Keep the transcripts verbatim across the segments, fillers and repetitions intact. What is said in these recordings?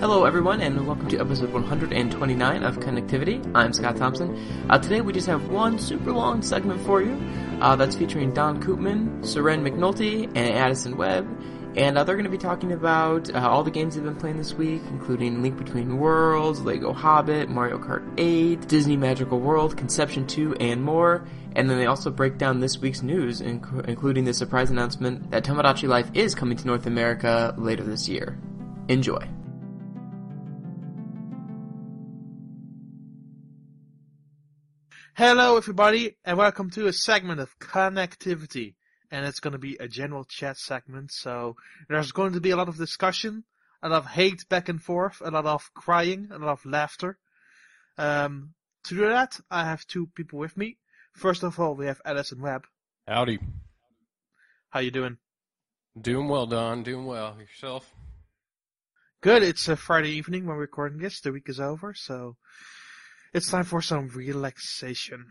Hello everyone, and welcome to episode one hundred twenty-nine of Connectivity. I'm Scott Thompson. Uh, today we just have one super long segment for you, uh, that's featuring Daan Koopman, Syrenne McNulty, and Addison Webb. And uh, they're going to be talking about uh, all the games they've been playing this week, including Link Between Worlds, Lego Hobbit, Mario Kart eight, Disney Magical World, Conception two, and more. And then they also break down this week's news, inc- including the surprise announcement that Tomodachi Life is coming to North America later this year. Enjoy. Hello everybody, and welcome to a segment of Connectivity. And it's going to be a general chat segment, so there's going to be a lot of discussion, a lot of hate back and forth, a lot of crying, a lot of laughter. Um, to do that, I have two people with me. First of all, we have Addison Webb. Howdy. How you doing? Doing well, Don. Doing well. Yourself? Good. It's a Friday evening when we're recording this. The week is over, so it's time for some relaxation.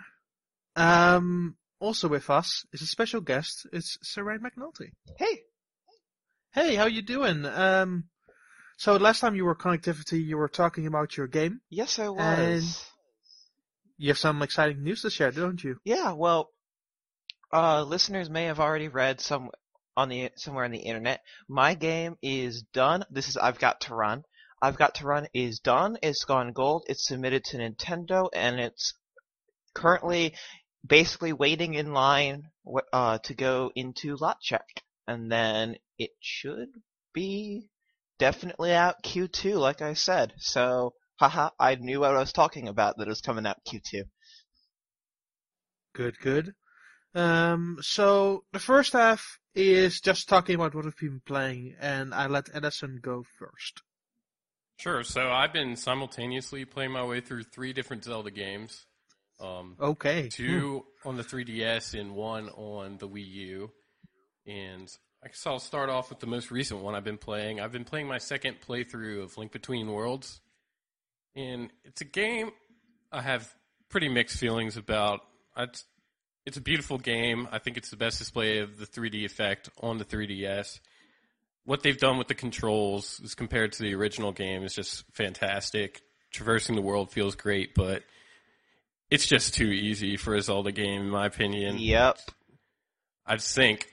Um... Also with us is a special guest. It's Syrenne McNulty. Hey! Hey, how you doing? Um, so last time you were Connectivity, you were talking about your game. Yes, I was. And you have some exciting news to share, don't you? Yeah, well, uh, listeners may have already read some on the somewhere on the internet. My game is done. This is I've Got to Run. I've Got to Run is done. It's gone gold. It's submitted to Nintendo, and it's currently basically waiting in line uh, to go into lot check, and then it should be definitely out Q two, like I said. So, haha, I knew what I was talking about, that it was coming out Q two. Good, good. Um, so, the first half is just talking about what we've been playing, and I let Addison go first. Sure, so I've been simultaneously playing my way through three different Zelda games. Um, okay. Two hmm. on the three D S and one on the Wii U. And I guess I'll start off with the most recent one I've been playing. I've been playing my second playthrough of Link Between Worlds. And it's a game I have pretty mixed feelings about. It's, it's a beautiful game. I think it's the best display of the three D effect on the three D S. What they've done with the controls as compared to the original game is just fantastic. Traversing the world feels great, but it's just too easy for a Zelda game, in my opinion. Yep. I just think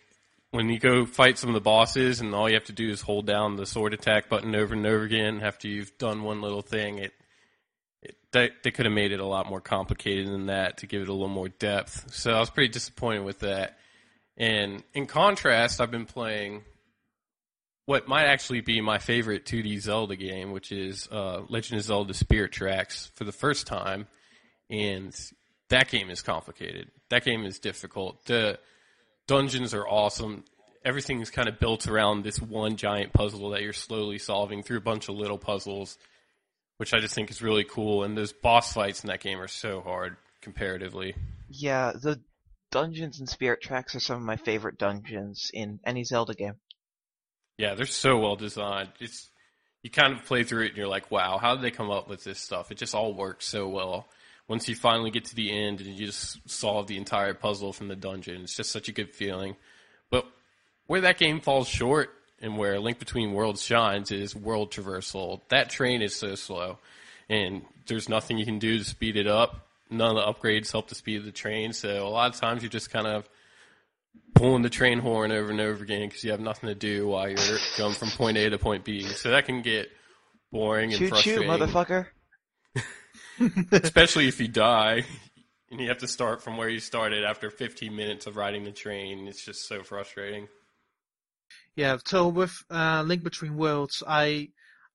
when you go fight some of the bosses and all you have to do is hold down the sword attack button over and over again after you've done one little thing, it, it they, they could have made it a lot more complicated than that to give it a little more depth. So I was pretty disappointed with that. And in contrast, I've been playing what might actually be my favorite two D Zelda game, which is uh, Legend of Zelda Spirit Tracks for the first time. And that game is complicated. That game is difficult. The dungeons are awesome. Everything is kind of built around this one giant puzzle that you're slowly solving through a bunch of little puzzles, which I just think is really cool. And those boss fights in that game are so hard comparatively. Yeah, the dungeons in Spirit Tracks are some of my favorite dungeons in any Zelda game. Yeah, they're so well designed. It's you kind of play through it and you're like, wow, how did they come up with this stuff? It just all works so well. Once you finally get to the end and you just solve the entire puzzle from the dungeon, it's just such a good feeling. But where that game falls short and where Link Between Worlds shines is world traversal. That train is so slow, and there's nothing you can do to speed it up. None of the upgrades help the speed of the train, so a lot of times you're just kind of pulling the train horn over and over again because you have nothing to do while you're going from point A to point B. So that can get boring and choo-choo, frustrating. Choo-choo, motherfucker. Especially if you die and you have to start from where you started after fifteen minutes of riding the train. It's just so frustrating. Yeah, so with uh, Link Between Worlds, I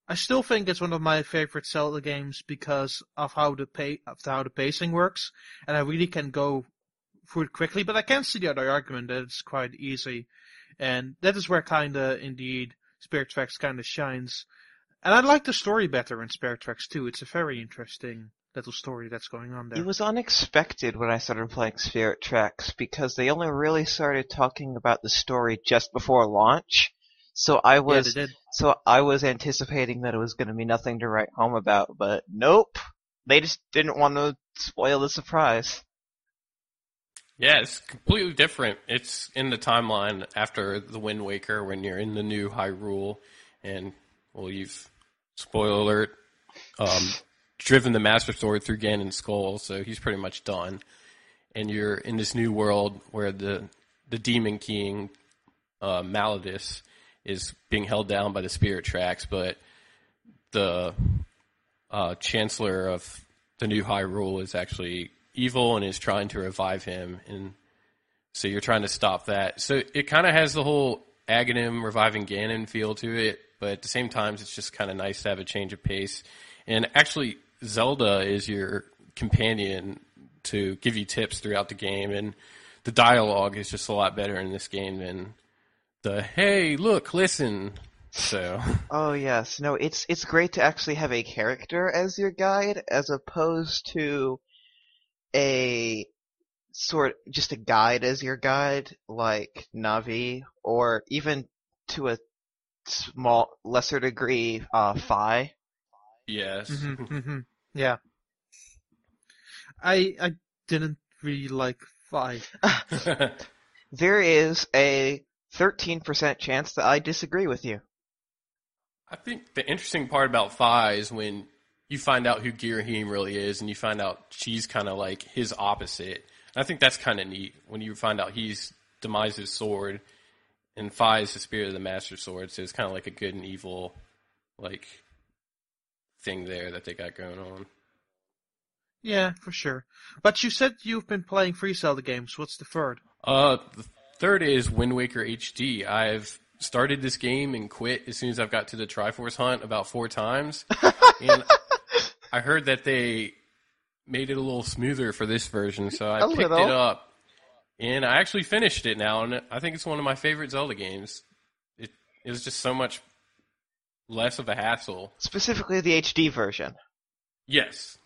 I still think it's one of my favorite Zelda games because of how the pay, of how the pacing works, and I really can go through it quickly, but I can see the other argument that it's quite easy, and that is where kind of, indeed, Spirit Tracks kind of shines. And I like the story better in Spirit Tracks too. It's a very interesting little story that's going on there. It was unexpected when I started playing Spirit Tracks because they only really started talking about the story just before launch. So I was yeah, so I was anticipating that it was going to be nothing to write home about, but nope. They just didn't want to spoil the surprise. Yeah, it's completely different. It's in the timeline after the Wind Waker when you're in the new Hyrule and, well, you've spoiler alert, um, driven the Master Sword through Ganon's skull, so he's pretty much done. And you're in this new world where the the Demon King, uh, Maladus, is being held down by the Spirit Tracks, but the uh, Chancellor of the New Hyrule is actually evil and is trying to revive him, and so you're trying to stop that. So it kind of has the whole Aghanim reviving Ganon feel to it, but at the same time, it's just kind of nice to have a change of pace. And actually, Zelda is your companion to give you tips throughout the game, and the dialogue is just a lot better in this game than the "hey, look, listen." So. Oh yes, no, it's it's great to actually have a character as your guide, as opposed to a sort just a guide as your guide, like Navi, or even to a small lesser degree, uh, Fi. Yes. Mm-hmm, mm-hmm. Yeah. I I didn't really like Fi. There is a thirteen percent chance that I disagree with you. I think the interesting part about Fi is when you find out who Girahim really is, and you find out she's kind of like his opposite. And I think that's kind of neat when you find out he's Demise's sword, and Fi is the spirit of the Master Sword. So it's kind of like a good and evil, like, thing there that they got going on. Yeah, for sure. But you said you've been playing Free Zelda games. What's the third? Uh, the third is Wind Waker H D. I've started this game and quit as soon as I've got to the Triforce hunt about four times. And I heard that they made it a little smoother for this version, so I a picked little. it up. And I actually finished it now, and I think it's one of my favorite Zelda games. It, it was just so much less of a hassle. Specifically the H D version. Yes.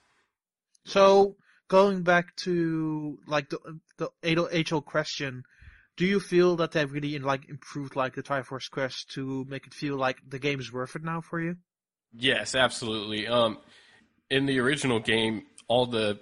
So, going back to like the the age-old question, do you feel that they've really like improved like the Triforce Quest to make it feel like the game is worth it now for you? Yes, absolutely. Um, in the original game, all the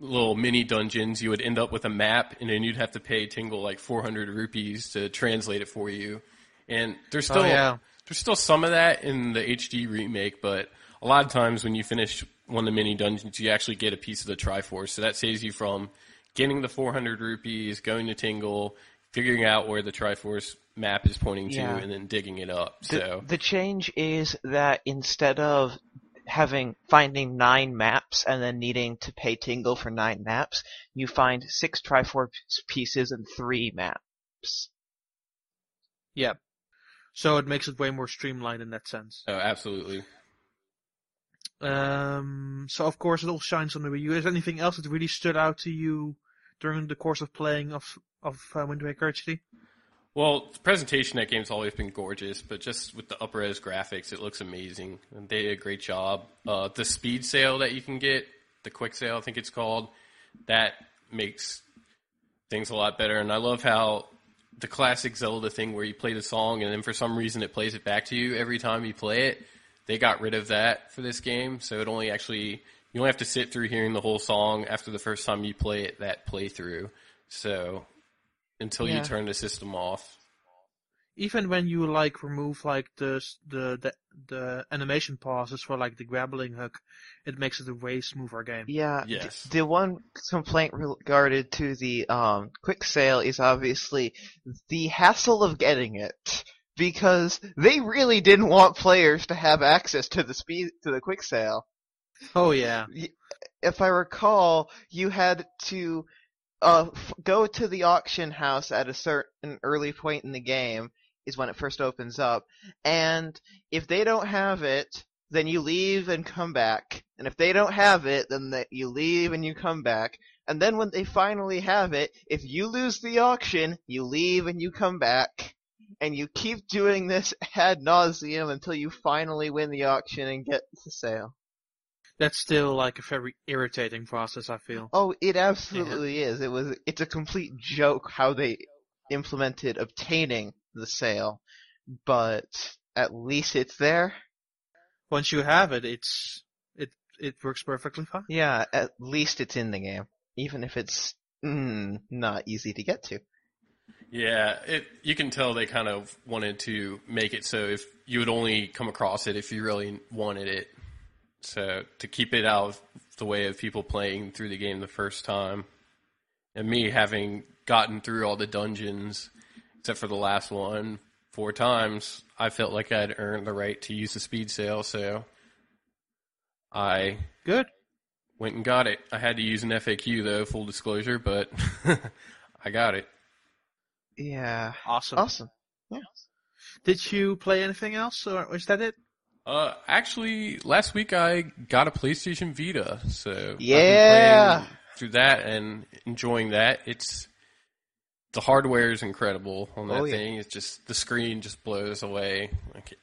little mini dungeons, you would end up with a map, and then you'd have to pay Tingle like four hundred rupees to translate it for you. And there's still oh, yeah. there's still some of that in the H D remake, but a lot of times when you finish one of the mini dungeons, you actually get a piece of the Triforce. So that saves you from getting the four hundred rupees, going to Tingle, figuring out where the Triforce map is pointing to, yeah. and then digging it up. The, so the change is that instead of having finding nine maps and then needing to pay Tingle for nine maps, you find six Triforce pieces and three maps. Yeah. So it makes it way more streamlined in that sense. Oh, absolutely. Um, so of course it all shines on the Wii U. Is anything else that really stood out to you during the course of playing of of uh, Wind Waker H D? Well, the presentation that game's always been gorgeous, but just with the upper res graphics, it looks amazing. And they did a great job. Uh, the speed sale that you can get, the quick sale I think it's called, that makes things a lot better. And I love how the classic Zelda thing where you play the song and then for some reason it plays it back to you every time you play it. They got rid of that for this game, so it only actually you only have to sit through hearing the whole song after the first time you play it that playthrough. So until yeah. you turn the system off, even when you like remove like the the the, the animation pauses for like the grappling hook, it makes it a way smoother game. Yeah. Yes. The, the one complaint regarded to the um, quick sale is obviously the hassle of getting it. Because they really didn't want players to have access to the speed to the quick sale. Oh yeah. If I recall, you had to uh, f- go to the auction house at a certain early point in the game, is when it first opens up. And if they don't have it, then you leave and come back. And if they don't have it, then the- you leave and you come back. And then when they finally have it, if you lose the auction, you leave and you come back. And you keep doing this ad nauseum until you finally win the auction and get the sale. That's still like a very irritating process, I feel. Oh, it absolutely yeah. is. It was. It's a complete joke how they implemented obtaining the sale, but at least it's there. Once you have it, it's it it works perfectly fine. Yeah, at least it's in the game, even if it's mm, not easy to get to. Yeah, it, you can tell they kind of wanted to make it so if you would only come across it if you really wanted it. So to keep it out of the way of people playing through the game the first time. And me having gotten through all the dungeons, except for the last one, four times, I felt like I'd earned the right to use the speed sale, so I Good. went and got it. I had to use an F A Q, though, full disclosure, but I got it. Yeah. Awesome. Awesome. Yeah. Did you play anything else, or is that it? Uh, actually, last week I got a PlayStation Vita, so yeah, I've been playing through that and enjoying that. It's the hardware is incredible on that oh, yeah. thing. It's just the screen just blows away, like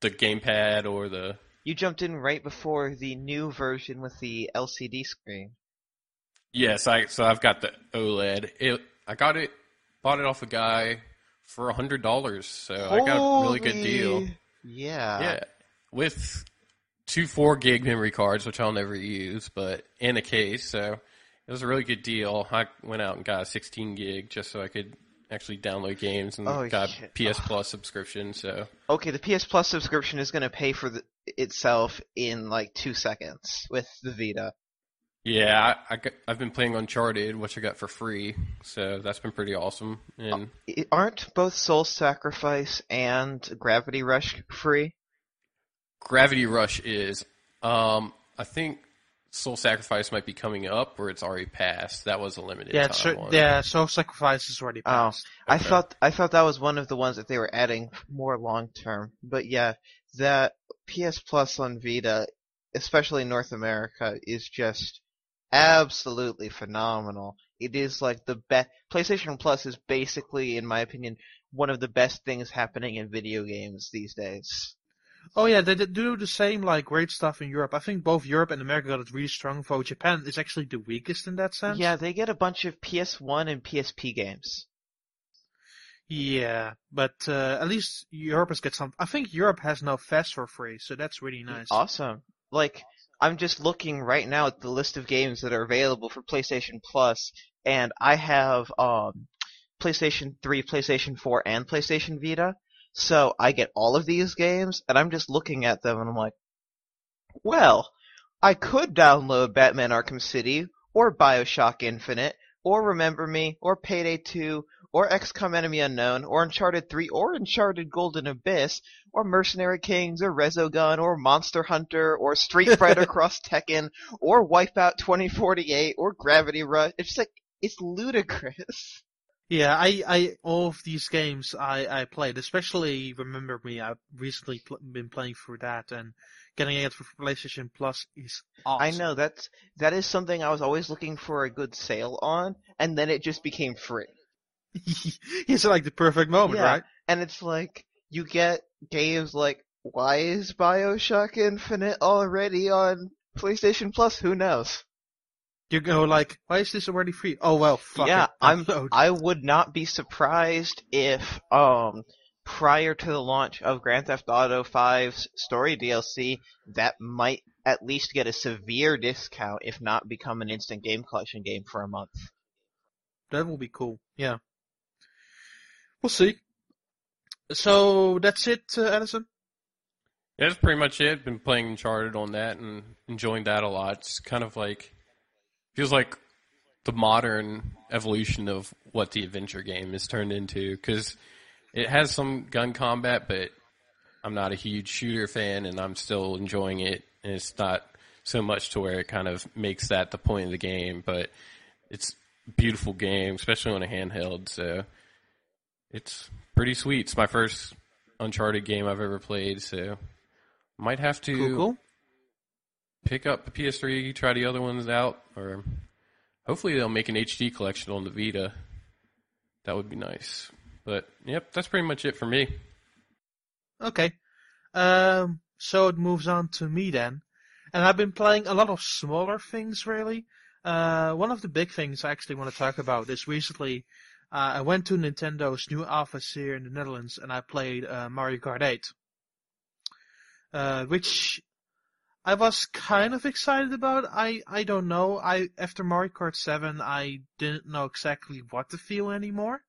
the gamepad or the. You jumped in right before the new version with the L C D screen. Yes, I so I've got the OLED. It, I got it. Bought it off a guy for a hundred dollars, so Holy... I got a really good deal. Yeah, yeah, with two four gig memory cards, which I'll never use, but in a case, so it was a really good deal. I went out and got a sixteen gig just so I could actually download games, and oh, got shit. a P S Plus subscription. So okay, the P S Plus subscription is going to pay for the, itself in like two seconds with the Vita. Yeah, I, I got, I've been playing Uncharted, which I got for free, so that's been pretty awesome. And aren't both Soul Sacrifice and Gravity Rush free? Gravity Rush is. Um, I think Soul Sacrifice might be coming up, or it's already passed. That was a limited yeah, time so, one. Yeah, Soul Sacrifice is already passed. Oh, okay. I thought I thought that was one of the ones that they were adding more long-term. But yeah, that P S Plus on Vita, especially in North America, is just... absolutely phenomenal. It is like the best. PlayStation Plus is basically, in my opinion, one of the best things happening in video games these days. Oh yeah, they do the same like great stuff in Europe. I think both Europe and America got it really strong, though Japan is actually the weakest in that sense. Yeah, they get a bunch of P S one and P S P games. Yeah, but uh, at least Europe has got some. I think Europe has now F A S for free, so that's really nice. Awesome. Like, I'm just looking right now at the list of games that are available for PlayStation Plus, and I have um, PlayStation three, PlayStation four, and PlayStation Vita, so I get all of these games, and I'm just looking at them, and I'm like, well, I could download Batman Arkham City, or Bioshock Infinite, or Remember Me, or Payday two, or X COM Enemy Unknown, or Uncharted three, or Uncharted Golden Abyss, or Mercenary Kings, or Resogun, or Monster Hunter, or Street Fighter Cross Tekken, or Wipeout twenty forty-eight, or Gravity Rush. It's just like, it's ludicrous. Yeah, I, I all of these games I, I played, especially Remember Me. I've recently pl- been playing through that, and getting it for PlayStation Plus is awesome. I know, that's, that is something I was always looking for a good sale on, and then it just became free. It's like the perfect moment, yeah. Right? And it's like, you get games like, why is Bioshock Infinite already on PlayStation Plus? Who knows? You go like, why is this already free? Oh, well, fuck yeah, it. I'm, I would not be surprised if, um, prior to the launch of Grand Theft Auto five's story D L C, that might at least get a severe discount, if not become an instant game collection game for a month. That will be cool, yeah. We'll see. So that's it, uh, Addison? Yeah, that's pretty much it. Been playing Uncharted on that and enjoying that a lot. It's kind of like, feels like the modern evolution of what the adventure game is turned into, because it has some gun combat, but I'm not a huge shooter fan, and I'm still enjoying it, and it's not so much to where it kind of makes that the point of the game, but it's a beautiful game, especially on a handheld, so... It's pretty sweet. It's my first Uncharted game I've ever played, so might have to cool, cool. pick up the P S three, try the other ones out, or hopefully they'll make an H D collection on the Vita. That would be nice. But, yep, that's pretty much it for me. Okay. Um, so it moves on to me then. And I've been playing a lot of smaller things, really. Uh, one of the big things I actually want to talk about is recently... Uh, I went to Nintendo's new office here in the Netherlands, and I played uh, Mario Kart eight, uh, which I was kind of excited about. I, I don't know. I after Mario Kart seven, I didn't know exactly what to feel anymore.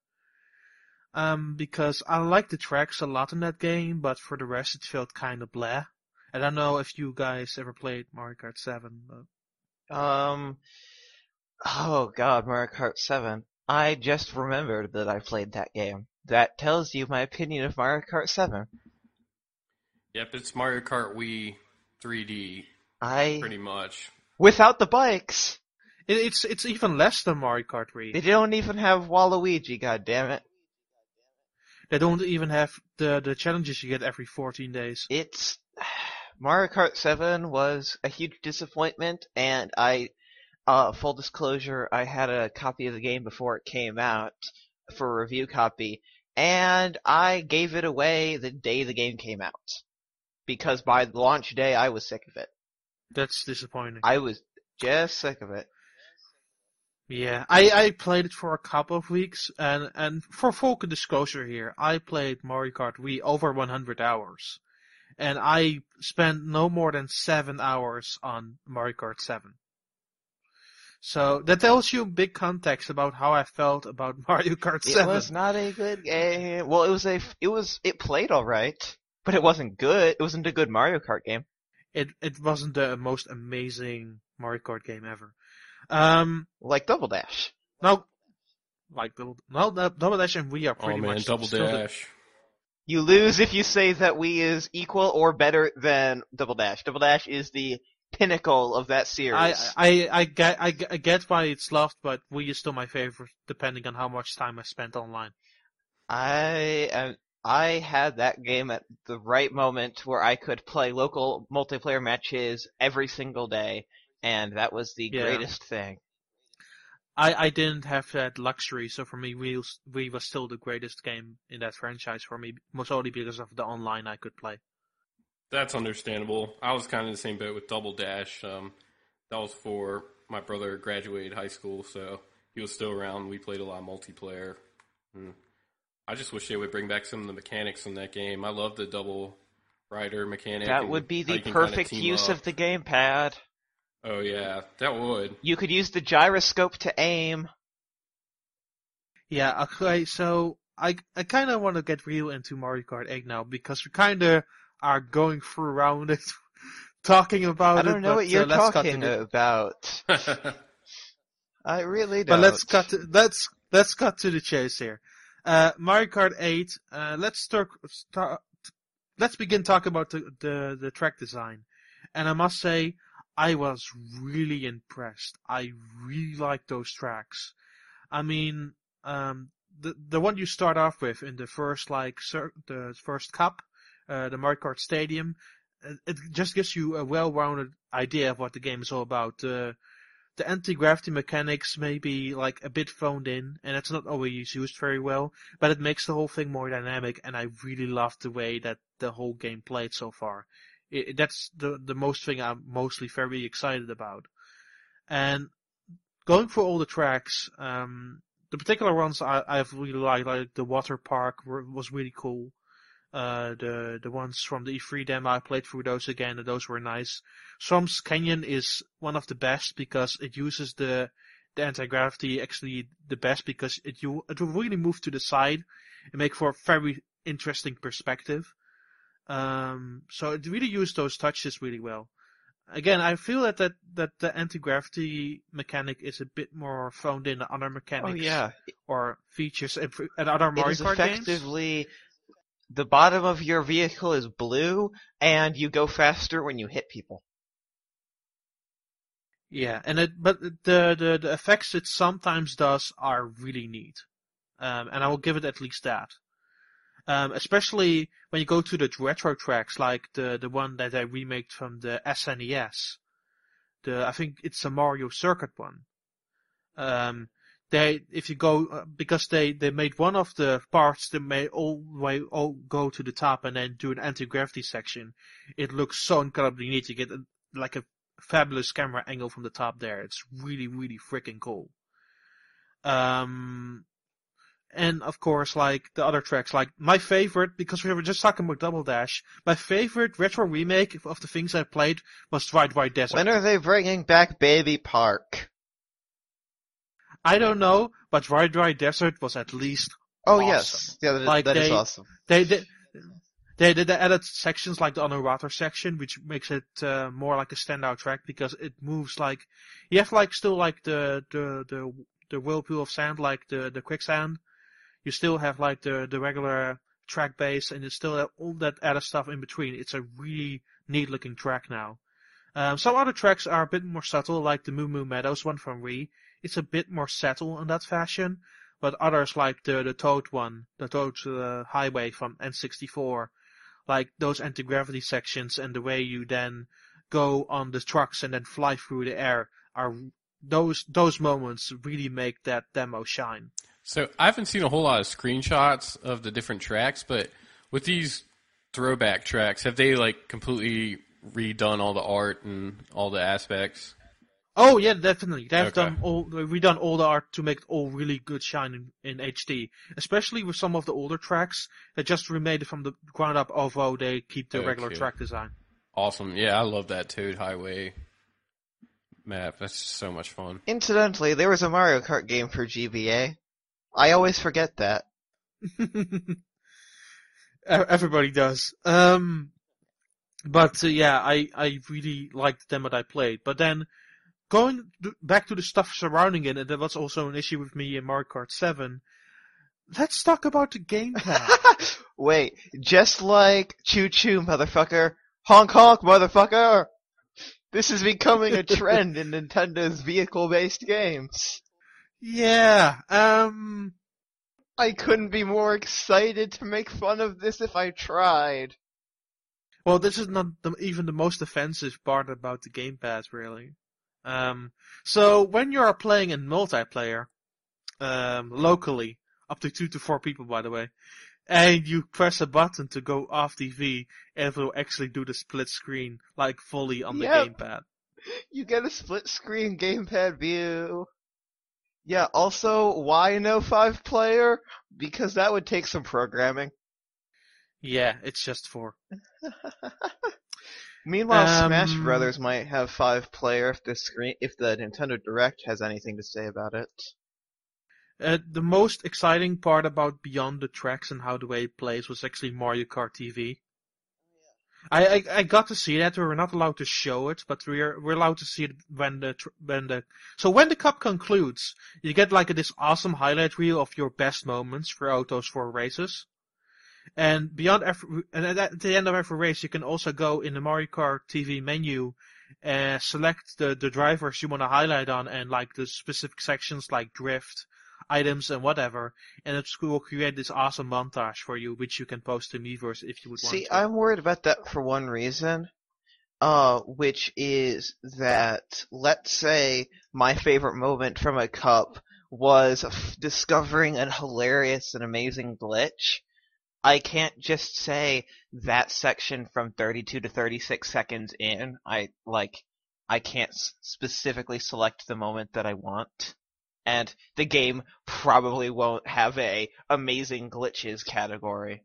um, because I like the tracks a lot in that game, but for the rest it felt kind of blah. I don't know if you guys ever played Mario Kart seven. But... Um, oh god, Mario Kart seven. I just remembered that I played that game. That tells you my opinion of Mario Kart seven. Yep, it's Mario Kart Wii three D, I... pretty much. Without the bikes! It, it's it's even less than Mario Kart Wii. They don't even have Waluigi, goddammit. They don't even have the, the challenges you get every fourteen days. It's... Mario Kart seven was a huge disappointment, and I... Uh, full disclosure, I had a copy of the game before it came out for a review copy, and I gave it away the day the game came out. Because by the launch day, I was sick of it. That's disappointing. I was just sick of it. Yeah, I, I played it for a couple of weeks, and, and for full disclosure here, I played Mario Kart Wii over one hundred hours. And I spent no more than seven hours on Mario Kart seven. So that tells you big context about how I felt about Mario Kart seven. It was not a good game. Well, it was a, it was, it played all right, but it wasn't good. It wasn't a good Mario Kart game. It it wasn't the most amazing Mario Kart game ever. Um, like Double Dash. No, like Double no, Double Dash and Wii are pretty oh, man, much Double Dash. The, you lose if you say that Wii is equal or better than Double Dash. Double Dash is the pinnacle of that series. I I I get I get why it's loved, but Wii is still my favorite, depending on how much time I spent online. I am. I had that game at the right moment where I could play local multiplayer matches every single day, and that was the yeah. greatest thing. I, I didn't have that luxury, so for me, Wii was, Wii was still the greatest game in that franchise for me, mostly because of the online I could play. That's understandable. I was kind of in the same boat with Double Dash. Um, that was for my brother graduated high school, so he was still around. We played a lot of multiplayer. Mm. I just wish they would bring back some of the mechanics in that game. I love the double rider mechanic. That would be the perfect use of the gamepad. Oh, yeah, that would. You could use the gyroscope to aim. Yeah, okay, so I, I kind of want to get real into Mario Kart eight now, because we kind of are going through around it, talking about it. I don't it, know but, what you're uh, talking about. I really don't. But let's cut to, let's, let's cut to the chase here. Uh, Mario Kart eight. Uh, let's start, start. Let's begin talking about the, the the track design, and I must say, I was really impressed. I really like those tracks. I mean, um, the the one you start off with in the first like cir- the first cup, uh, the Mario Kart Stadium, it just gives you a well-rounded idea of what the game is all about. Uh, The anti-gravity mechanics may be like a bit phoned in, and it's not always used very well, but it makes the whole thing more dynamic, and I really loved the way that the whole game played so far. It, that's the the most thing I'm mostly very excited about. And going for all the tracks, um, the particular ones I, I've really liked, like the water park were, was really cool. Uh, the the ones from the E three demo, I played through those again, and those were nice. Swamp's Canyon is one of the best because it uses the the anti-gravity actually the best, because it you it will really move to the side and make for a very interesting perspective. Um, so it really used those touches really well. Again, I feel that, that, that the anti-gravity mechanic is a bit more found in other mechanics oh, yeah. or features and, and other Mario Kart games. Effectively, the bottom of your vehicle is blue, and you go faster when you hit people. Yeah, and it, but the, the, the effects it sometimes does are really neat. Um, and I will give it at least that. Um, especially when you go to the retro tracks, like the, the one that I remaked from the S N E S. The, I think it's a Mario Circuit one. Um, They, if you go, uh, because they, they made one of the parts that may all way all go to the top and then do an anti-gravity section. It looks so incredibly neat. You get a, like a fabulous camera angle from the top there. It's really, really freaking cool. Um, and of course, like the other tracks, like my favorite, because we were just talking about Double Dash, my favorite retro remake of the things I played was Dry Dry Desert. When are they bringing back Baby Park? I don't know, but Dry Dry Desert was at least Oh awesome. Yes, yeah, that, like that they, is awesome. They did they, they, they added sections like the Honorato section, which makes it uh, more like a standout track because it moves like you have like still like the the the, the whirlpool of sand, like the the quicksand. You still have like the the regular track base, and it's still have all that other stuff in between. It's a really neat looking track now. Um, some other tracks are a bit more subtle, like the Moo Moo Meadows one from Wii. It's a bit more subtle in that fashion. But others, like the, the Toad one, the Toad uh, Highway from N sixty-four, like those anti-gravity sections and the way you then go on the trucks and then fly through the air, are those those moments really make that demo shine. So I haven't seen a whole lot of screenshots of the different tracks, but with these throwback tracks, have they like completely redone all the art and all the aspects? Oh yeah, definitely. They've okay. done all, redone all the art to make it all really good shine in, in H D. Especially with some of the older tracks that just remade it from the ground up, although they keep the oh, regular cute. track design. Awesome. Yeah, I love that Toad Highway map. That's so much fun. Incidentally, there was a Mario Kart game for G B A. I always forget that. Everybody does. Um, but uh, yeah, I, I really liked the demo that I played. But then, going back to the stuff surrounding it, and that was also an issue with me in Mario Kart seven, let's talk about the gamepad. Wait, just like Choo Choo, motherfucker, honk honk, motherfucker, this is becoming a trend in Nintendo's vehicle-based games. Yeah, um... I couldn't be more excited to make fun of this if I tried. Well, this is not the, even the most offensive part about the gamepad, really. Um, so when you are playing in multiplayer, um, locally, up to two to four people, by the way, and you press a button to go off T V, it will actually do the split screen, like fully on the yep. gamepad. You get a split screen gamepad view. Yeah, also, why no five player? Because that would take some programming. Yeah, it's just four. Meanwhile, um, Smash Brothers might have five player if the screen, if the Nintendo Direct has anything to say about it. Uh, the most exciting part about Beyond the Tracks and how the way it plays was actually Mario Kart T V. Yeah. I, I I got to see that. We were not allowed to show it, but we're we're allowed to see it when the when the so when the cup concludes, you get like this awesome highlight reel of your best moments throughout those four races. And beyond every, and at the end of every race, you can also go in the Mario Kart T V menu and select the, the drivers you want to highlight on and like the specific sections like drift, items, and whatever. And it will create this awesome montage for you, which you can post to Miiverse if you would want to. See, I'm worried about that for one reason, uh, which is that, let's say, my favorite moment from a cup was f- discovering a hilarious and amazing glitch. I can't just say that section from thirty-two to thirty-six seconds in. I, like, I can't s- specifically select the moment that I want. And the game probably won't have a amazing glitches category.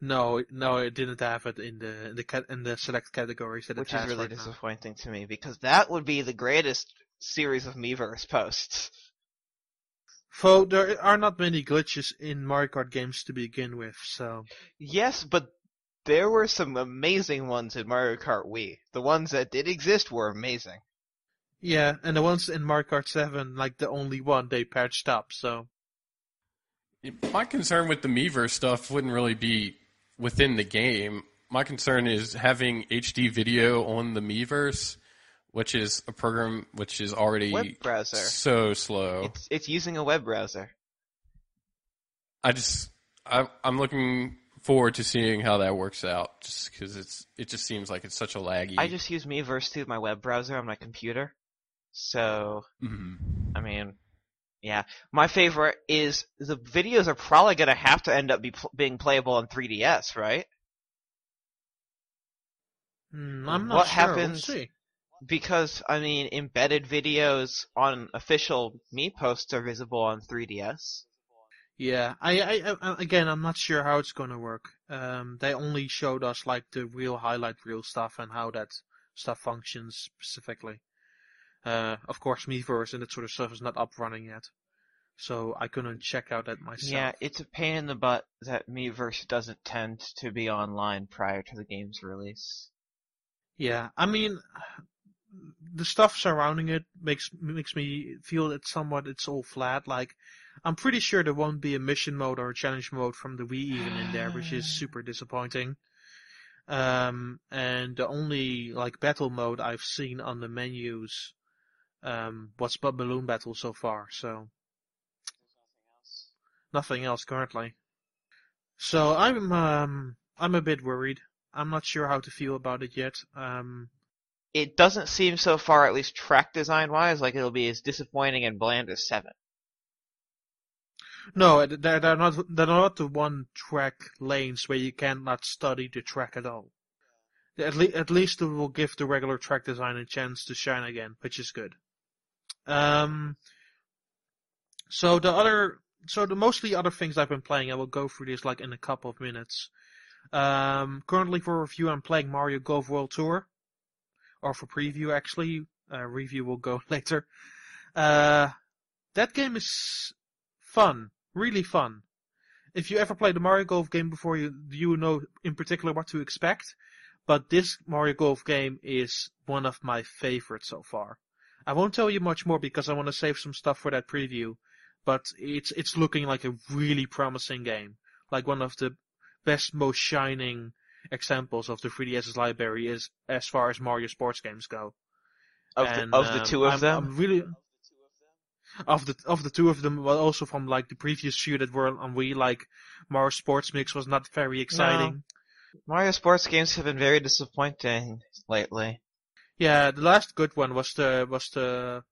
No, no, it didn't have it in the in the, ca- in the select categories that it has. Which is really right disappointing now. To me, because that would be the greatest series of Miiverse posts. So there are not many glitches in Mario Kart games to begin with, so... Yes, but there were some amazing ones in Mario Kart Wii. The ones that did exist were amazing. Yeah, and the ones in Mario Kart seven, like the only one, they patched up, so... My concern with the Miiverse stuff wouldn't really be within the game. My concern is having H D video on the Miiverse, which is a program which is already web browser. So slow. It's, it's using a web browser. I just, I, I'm looking forward to seeing how that works out, just because it's, it just seems like it's such a laggy. I just use Miiverse through my web browser on my computer, so mm-hmm. I mean, yeah. My favorite is the videos are probably going to have to end up be, being playable on three D S, right? Mm, I'm not what sure. Happens, we'll see. Because, I mean, embedded videos on official Mii posts are visible on three D S. Yeah, I, I, I again, I'm not sure how it's going to work. Um, they only showed us, like, the real highlight reel stuff and how that stuff functions specifically. Uh, of course, Miiverse and that sort of stuff is not up running yet. so I couldn't check out that myself. Yeah, it's a pain in the butt that Miiverse doesn't tend to be online prior to the game's release. Yeah, I mean, the stuff surrounding it makes makes me feel that somewhat it's all flat. Like, I'm pretty sure there won't be a mission mode or a challenge mode from the Wii even in there, which is super disappointing. Um, and the only, like, battle mode I've seen on the menus, um, was Balloon Battle so far, so. Nothing else currently. So I'm um I'm a bit worried. I'm not sure how to feel about it yet. Um, it doesn't seem so far, at least track design wise, like it'll be as disappointing and bland as seven. No, they're they're not they're not the one track lanes where you cannot study the track at all. At least at least it will give the regular track design a chance to shine again, which is good. Um. So the other. So the mostly other things I've been playing, I will go through this like in a couple of minutes. Um, currently for review, I'm playing Mario Golf World Tour, or for preview actually. Uh, review will go later. Uh, that game is fun, really fun. If you ever played the Mario Golf game before, you you know in particular what to expect. But this Mario Golf game is one of my favorites so far. I won't tell you much more because I want to save some stuff for that preview. But it's it's looking like a really promising game. Like one of the best, most shining examples of the three D S's library is as far as Mario sports games go. Of and, the, of um, the two of I'm, them, I'm really of the of the two of them. Well, also from like the previous few that were on Wii, like Mario Sports Mix was not very exciting. No. Mario sports games have been very disappointing lately. Yeah, the last good one was the was the.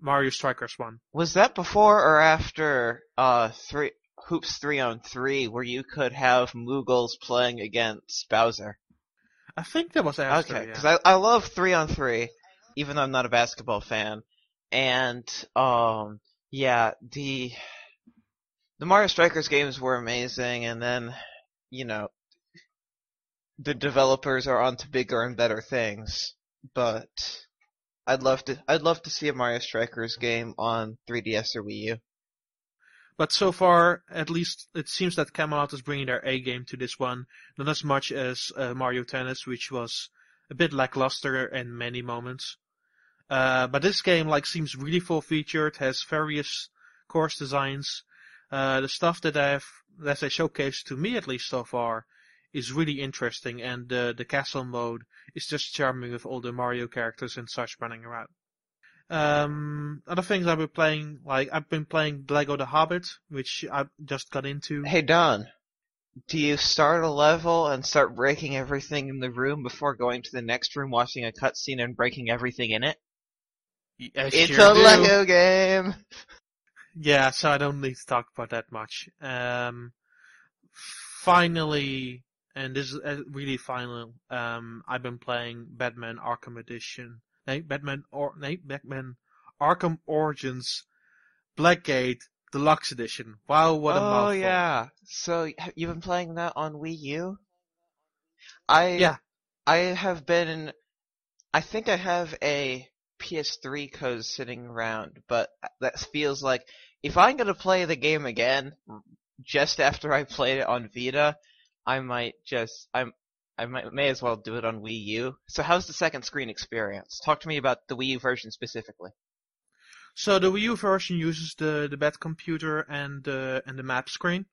Mario Strikers one. Was that before or after uh, three, Hoops three on three, where you could have Moogles playing against Bowser? I think that was after. Okay, because yeah. I, I love three on three, even though I'm not a basketball fan. And um, yeah, the the Mario Strikers games were amazing, and then you know the developers are onto bigger and better things, but. I'd love to. I'd love to see a Mario Strikers game on three D S or Wii U. But so far, at least, it seems that Camelot is bringing their A game to this one. Not as much as uh, Mario Tennis, which was a bit lackluster in many moments. Uh, but this game, like, seems really full-featured. Has various course designs. Uh, the stuff that I've that they showcased to me, at least so far, is really interesting, and uh, the castle mode is just charming with all the Mario characters and such running around. Um, other things I've been playing, like I've been playing Lego the Hobbit, which I just got into. Hey Don, do you start a level and start breaking everything in the room before going to the next room, watching a cutscene, and breaking everything in it? I it's sure a do. Lego game! Yeah, so I don't need to talk about that much. Um, finally... And this is really final. Um, I've been playing Batman Arkham Edition. No, Batman or no, Batman Arkham Origins Blackgate Deluxe Edition. Wow, what a mouthful! Oh yeah. So you've been playing that on Wii U? I yeah. I have been. I think I have a P S three code sitting around, but that feels like if I'm gonna play the game again, just after I played it on Vita. I might just I'm I might may as well do it on Wii U. So how's the second screen experience? Talk to me about the Wii U version specifically. So the Wii U version uses the the bat computer and the uh, and the map screen.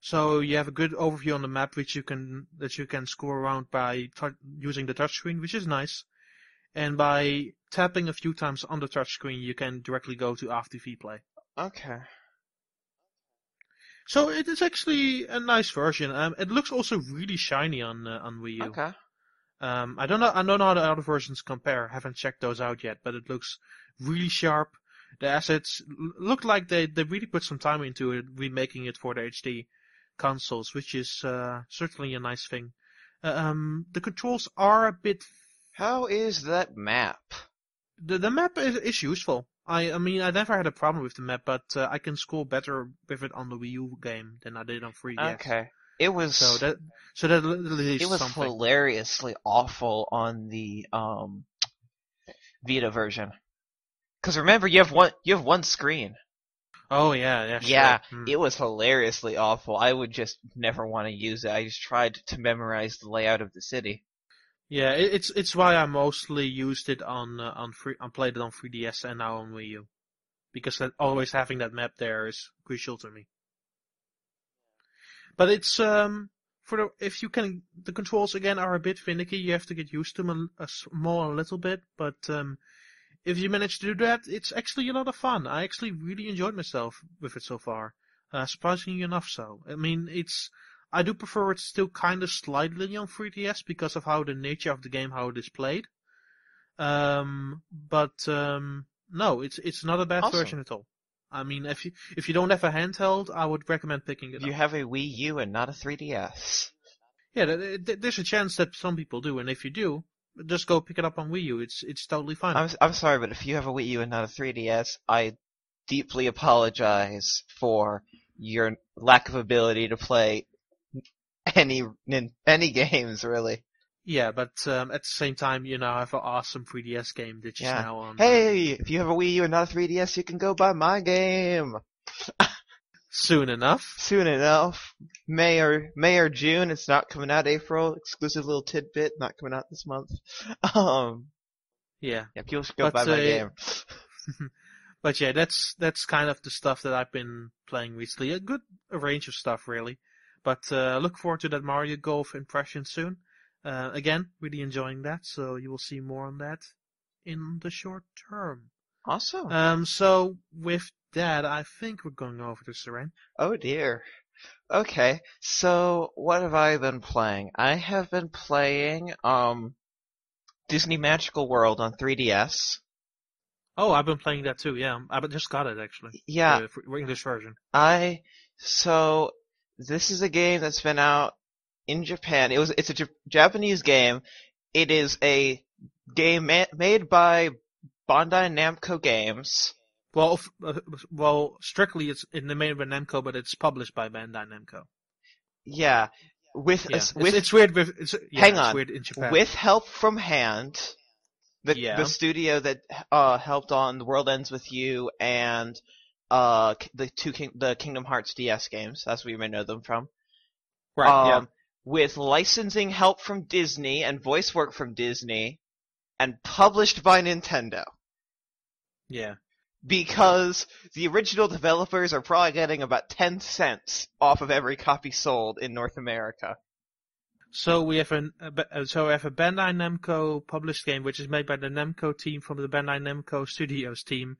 So you have a good overview on the map, which you can that you can scroll around by t- using the touchscreen, which is nice. And by tapping a few times on the touchscreen, you can directly go to F T V Play. Okay. So it is actually a nice version. Um, it looks also really shiny on uh, on Wii U. Okay. Um, I don't know. I don't know how the other versions compare. I haven't checked those out yet, but it looks really sharp. The assets l- look like they, they really put some time into it, remaking it for the H D consoles, which is uh, certainly a nice thing. Uh, um, the controls are a bit. How is that map? The the map is, is useful. I, I mean, I never had a problem with the map, but uh, I can score better with it on the Wii U game than I did on three D S. Okay, it was so that so that it was something. Hilariously awful on the um, Vita version. Because remember, you have one you have one screen. Oh, yeah, yeah. Sure. Yeah, mm. It was hilariously awful. I would just never want to use it. I just tried to memorize the layout of the city. Yeah, it's it's why I mostly used it on uh, on free, I played it on three D S and now on Wii U, because that, always having that map there is crucial to me. But it's um for the, if you can, the controls again are a bit finicky. You have to get used to them a, a small a little bit, but um if you manage to do that, it's actually a lot of fun. I actually really enjoyed myself with it so far, uh, surprisingly enough. So I mean, it's. I do prefer it still kind of slightly on three D S because of how the nature of the game, how it is played. Um, but um, no, it's it's not a bad awesome. version at all. I mean, if you if you don't have a handheld, I would recommend picking it you up. You have a Wii U and not a three D S. Yeah, th- th- there's a chance that some people do, and if you do, just go pick it up on Wii U. It's it's totally fine. I'm I'm sorry, but if you have a Wii U and not a three D S, I deeply apologize for your lack of ability to play Any any games, really. Yeah, but um, at the same time, you know, I have an awesome three D S game that's yeah. now on... Hey, if you have a Wii U and not a three D S, you can go buy my game! Soon enough. Soon enough. May or, May or June, it's not coming out April. Exclusive little tidbit, not coming out this month. Um, yeah. Yeah, people should go but, buy my uh, game. But yeah, that's that's kind of the stuff that I've been playing recently. A good a range of stuff, really. But uh, look forward to that Mario Golf impression soon. Uh, again, really enjoying that, so you will see more on that in the short term. Awesome. Um, so with that, I think we're going over to Syrenne. Oh dear. Okay, so what have I been playing? I have been playing um, Disney Magical World on three D S. Oh, I've been playing that too, yeah. I just got it, actually. Yeah. The English version. I... So... This is a game that's been out in Japan. It was it's a J- Japanese game. It is a game ma- made by Bandai Namco Games. Well, f- uh, well, strictly it's in the made by Namco, but it's published by Bandai Namco. Yeah, with yeah. A, with it's, it's weird. With, it's, yeah, hang on, it's weird in Japan. With help from Hand, the yeah. the studio that uh, helped on The World Ends With You and. Uh, the two King- the Kingdom Hearts D S games, that's where you may know them from. Right. Um, yeah. With licensing help from Disney and voice work from Disney, and published by Nintendo. Yeah. Because the original developers are probably getting about ten cents off of every copy sold in North America. So we have an uh, so we have a Bandai Namco published game, which is made by the Namco team from the Bandai Namco Studios team,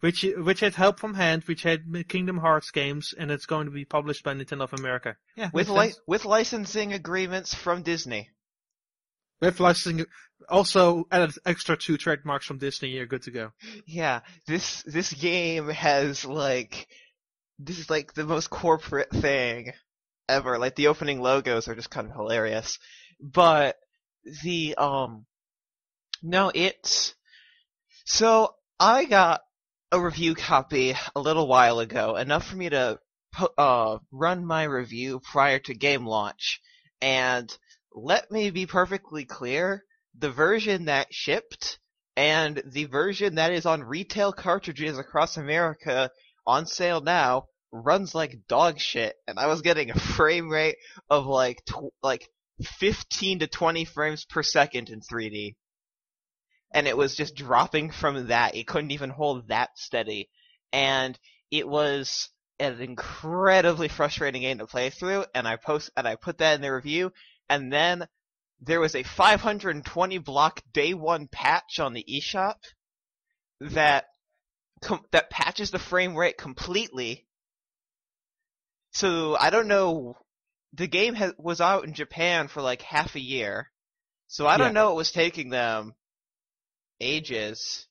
which which had help from Hand, which had Kingdom Hearts games, and it's going to be published by Nintendo of America. Yeah, with li- with licensing agreements from Disney. With licensing, also added extra two trademarks from Disney. You're good to go. Yeah, this this game has like this is like the most corporate thing ever. Like, the opening logos are just kind of hilarious. But the, um... No, it's... So, I got a review copy a little while ago, enough for me to uh, run my review prior to game launch. And let me be perfectly clear, the version that shipped and the version that is on retail cartridges across America on sale now runs like dog shit, and I was getting a frame rate of like tw- like fifteen to twenty frames per second in three D, and it was just dropping from that. It couldn't even hold that steady, and it was an incredibly frustrating game to play through. And I post and I put that in the review, and then there was a five hundred twenty block day one patch on the eShop that com- that patches the frame rate completely. So, I don't know, the game ha- was out in Japan for like half a year, so I don't yeah. know it was taking them ages,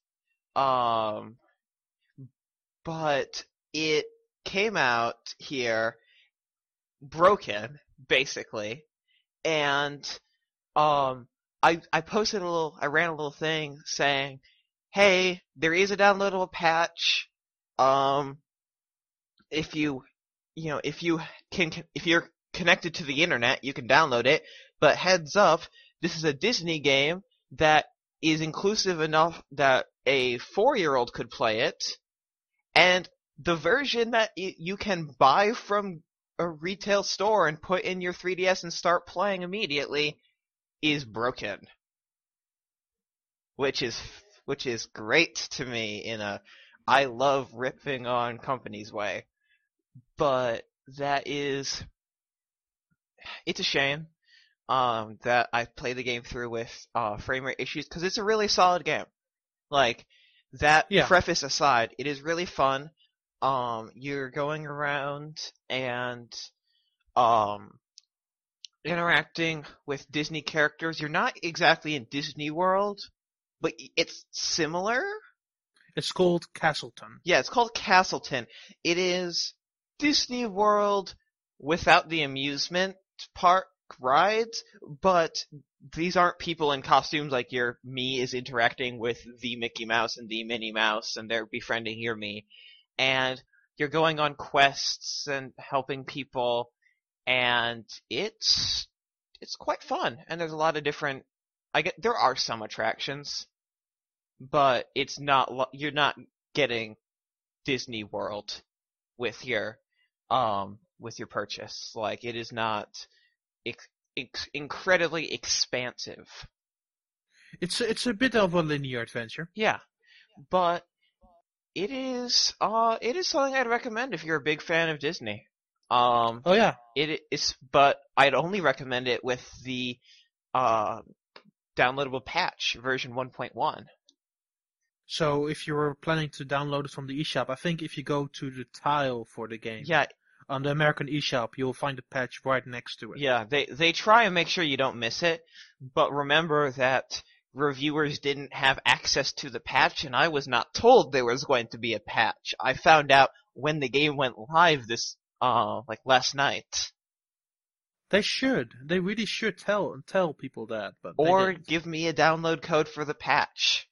um, but it came out here broken, basically, and um, I, I posted a little, I ran a little thing saying, hey, there is a downloadable patch, um, if you... You know, if you can, if you're connected to the internet, you can download it. But heads up, this is a Disney game that is inclusive enough that a four-year-old could play it, and the version that it, you can buy from a retail store and put in your three D S and start playing immediately is broken. Which is which is great to me in a I love ripping on companies way. But that is, it's a shame um, that I played the game through with uh, frame rate issues, because it's a really solid game. Like, that yeah. preface aside, it is really fun. Um, you're going around and um, interacting with Disney characters. You're not exactly in Disney World, but it's similar. It's called Castleton. Yeah, it's called Castleton. It is Disney World without the amusement park rides, but these aren't people in costumes. Like, your me is interacting with the Mickey Mouse and the Minnie Mouse, and they're befriending your me. And you're going on quests and helping people, and it's it's quite fun. And there's a lot of different. I get there are some attractions, but it's not you're not getting Disney World with your. Um, with your purchase. Like, it is not ex- ex- incredibly expansive. It's it's a bit of a linear adventure. Yeah, but it is uh it is something I'd recommend if you're a big fan of Disney. Um, oh yeah. It is, but I'd only recommend it with the uh downloadable patch version one point one. So if you were planning to download it from the eShop, I think if you go to the tile for the game, yeah, on the American eShop, you'll find the patch right next to it. Yeah, they they try and make sure you don't miss it, but remember that reviewers didn't have access to the patch, and I was not told there was going to be a patch. I found out when the game went live this, uh, like last night. They should. They really should tell tell people that. But or give me a download code for the patch.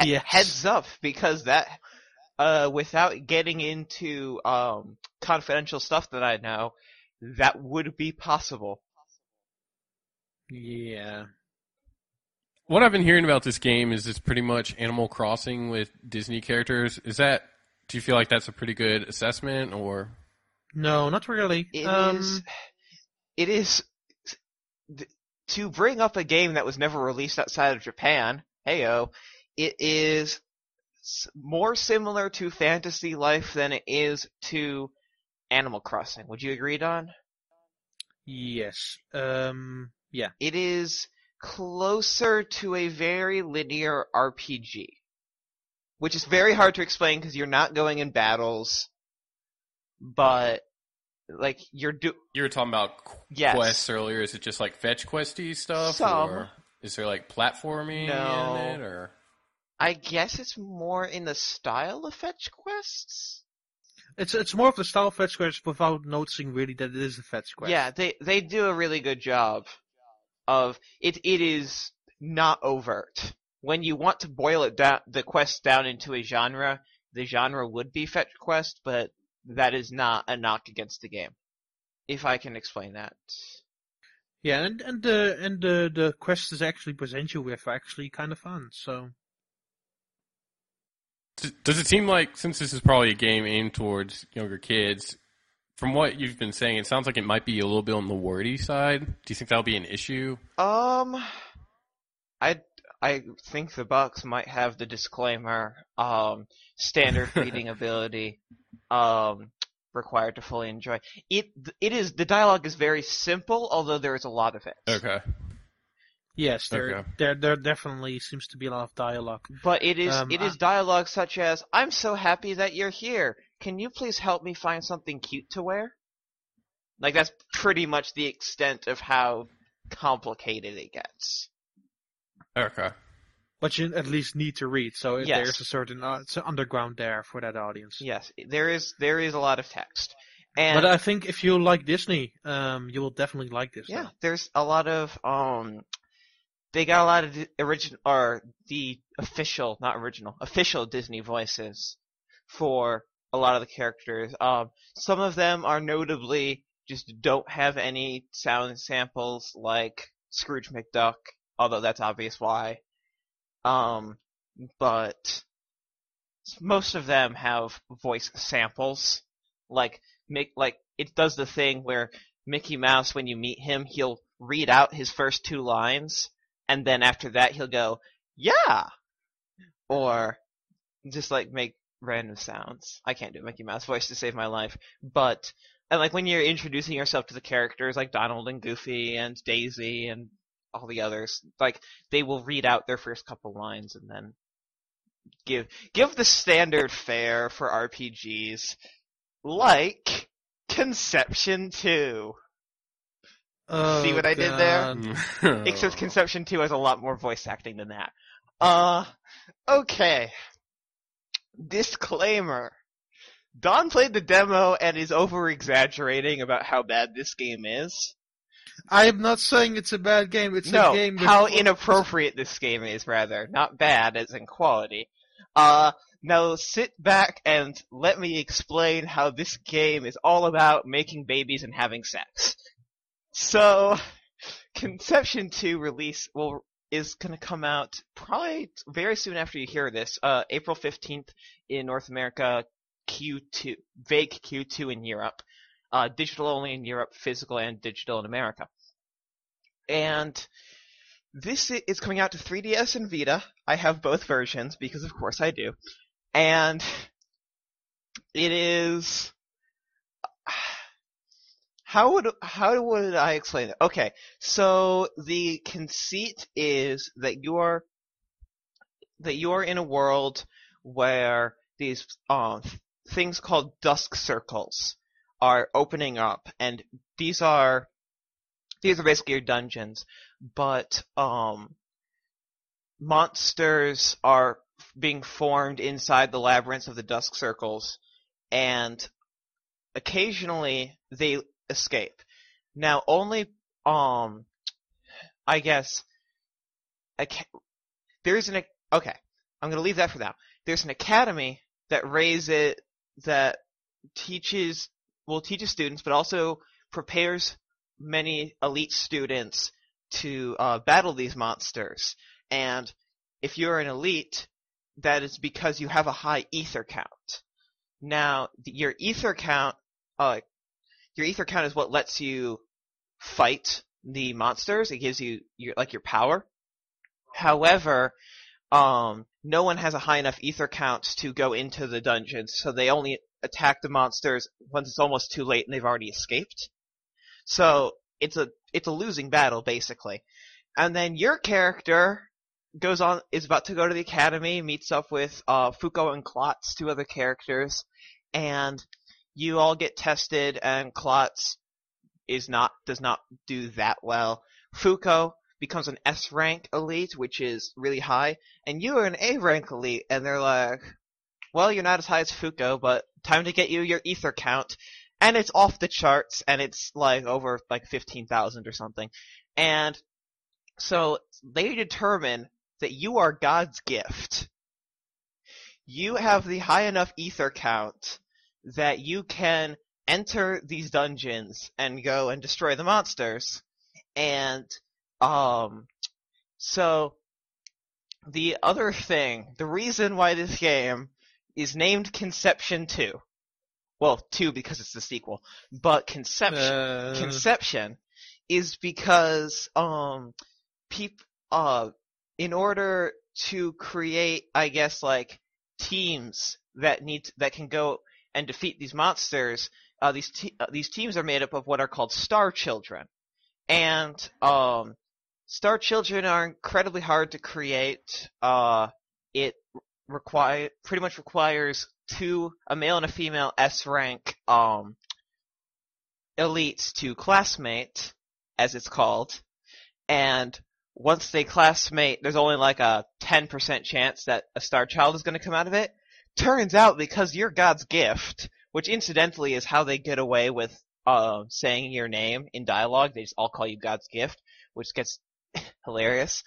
He- yes. Heads up, because that, uh, without getting into um, confidential stuff that I know, that would be possible. Yeah. What I've been hearing about this game is it's pretty much Animal Crossing with Disney characters. Is that? Do you feel like that's a pretty good assessment, or? No, not really. It um... is. It is th- to bring up a game that was never released outside of Japan. Heyo. It is more similar to Fantasy Life than it is to Animal Crossing. Would you agree, Don? Yes. Um, yeah. It is closer to a very linear R P G, which is very hard to explain because you're not going in battles, but like you're do. You were talking about yes. quests earlier. Is it just like fetch questy stuff? Some. Or is there like platforming no. in it, or? I guess it's more in the style of fetch quests. It's it's more of the style of fetch quests without noticing really that it is a fetch quest. Yeah, they, they do a really good job of it. It is not overt. When you want to boil it down, the quest down into a genre, the genre would be fetch quest, but that is not a knock against the game, if I can explain that. Yeah, and and the and the the quests is actually present you with are actually kind of fun. So. Does it seem like, since this is probably a game aimed towards younger kids, from what you've been saying, it sounds like it might be a little bit on the wordy side. Do you think that'll be an issue? Um, I, I think the box might have the disclaimer, um, standard reading ability, um, required to fully enjoy. It, it is, the dialogue is very simple, although there is a lot of it. Okay. Yes, there, okay. there there definitely seems to be a lot of dialogue. But it is um, it is dialogue such as, I'm so happy that you're here. Can you please help me find something cute to wear? Like, that's pretty much the extent of how complicated it gets. Okay. But you at least need to read, so yes. there's a certain uh, it's an underground there for that audience. Yes, there is there is a lot of text. And, but I think if you like Disney, um, you will definitely like this. Yeah, though. There's a lot of... um. They got a lot of the original, or the official, not original, official Disney voices for a lot of the characters. Um, some of them are notably just don't have any sound samples, like Scrooge McDuck, although that's obvious why. Um, but most of them have voice samples. Like, make, like it does the thing where Mickey Mouse, when you meet him, he'll read out his first two lines, and then after that he'll go, yeah! Or just, like, make random sounds. I can't do Mickey Mouse voice to save my life, but... And, like, when you're introducing yourself to the characters, like Donald and Goofy and Daisy and all the others, like, they will read out their first couple lines and then give give the standard fare for R P Gs, like Conception two. Oh, see what I God. did there? Except Conception two has a lot more voice acting than that. Uh, okay. Disclaimer. Don played the demo and is over-exaggerating about how bad this game is. I am not saying it's a bad game. It's no, a game with how inappropriate this game is, rather. Not bad, as in quality. Uh, now sit back and let me explain how this game is all about making babies and having sex. So, Conception two release will is going to come out probably very soon after you hear this. Uh, April fifteenth in North America, Q two, vague Q two in Europe, uh, digital only in Europe, physical and digital in America. And this is coming out to three D S and Vita. I have both versions because, of course, I do. And it is how would how would I explain it? Okay, so the conceit is that you are that you are in a world where these um. things called dusk circles are opening up, and these are these are basically your dungeons, but um, monsters are being formed inside the labyrinths of the dusk circles, and occasionally they escape. Now, only um, I guess I can't, there is an okay. I'm gonna leave that for now. There's an academy that raises that teaches, well, teaches students, but also prepares many elite students to uh, battle these monsters. And if you're an elite, that is because you have a high ether count. Now, your ether count, uh, your ether count is what lets you fight the monsters. It gives you your, like, your power. However, um, no one has a high enough ether count to go into the dungeons, so they only attack the monsters once it's almost too late and they've already escaped. So it's a it's a losing battle, basically. And then your character goes on is about to go to the academy, meets up with uh, Fuko and Klotz, two other characters, and you all get tested. And Klotz is not does not do that well. Fuko becomes an S rank elite, which is really high, and you are an A rank elite, and they're like, well, you're not as high as Fuko, but time to get you your ether count, and it's off the charts, and it's like over like fifteen thousand or something. And so they determine that you are God's gift. You have the high enough ether count that you can enter these dungeons and go and destroy the monsters. And Um, so, the other thing, the reason why this game is named Conception two, well, two because it's the sequel, but Conception, uh... Conception is because, um, peop- uh, in order to create, I guess, like, teams that need, that can go and defeat these monsters, uh, these, te- uh, these teams are made up of what are called Star Children, and, um, Star Children are incredibly hard to create. Uh, it require pretty much requires two, a male and a female S rank um, elites to classmate, as it's called. And once they classmate, there's only like a ten percent chance that a Star Child is going to come out of it. Turns out, because you're God's gift, which incidentally is how they get away with uh, saying your name in dialogue. They just all call you God's gift, which gets hilarious.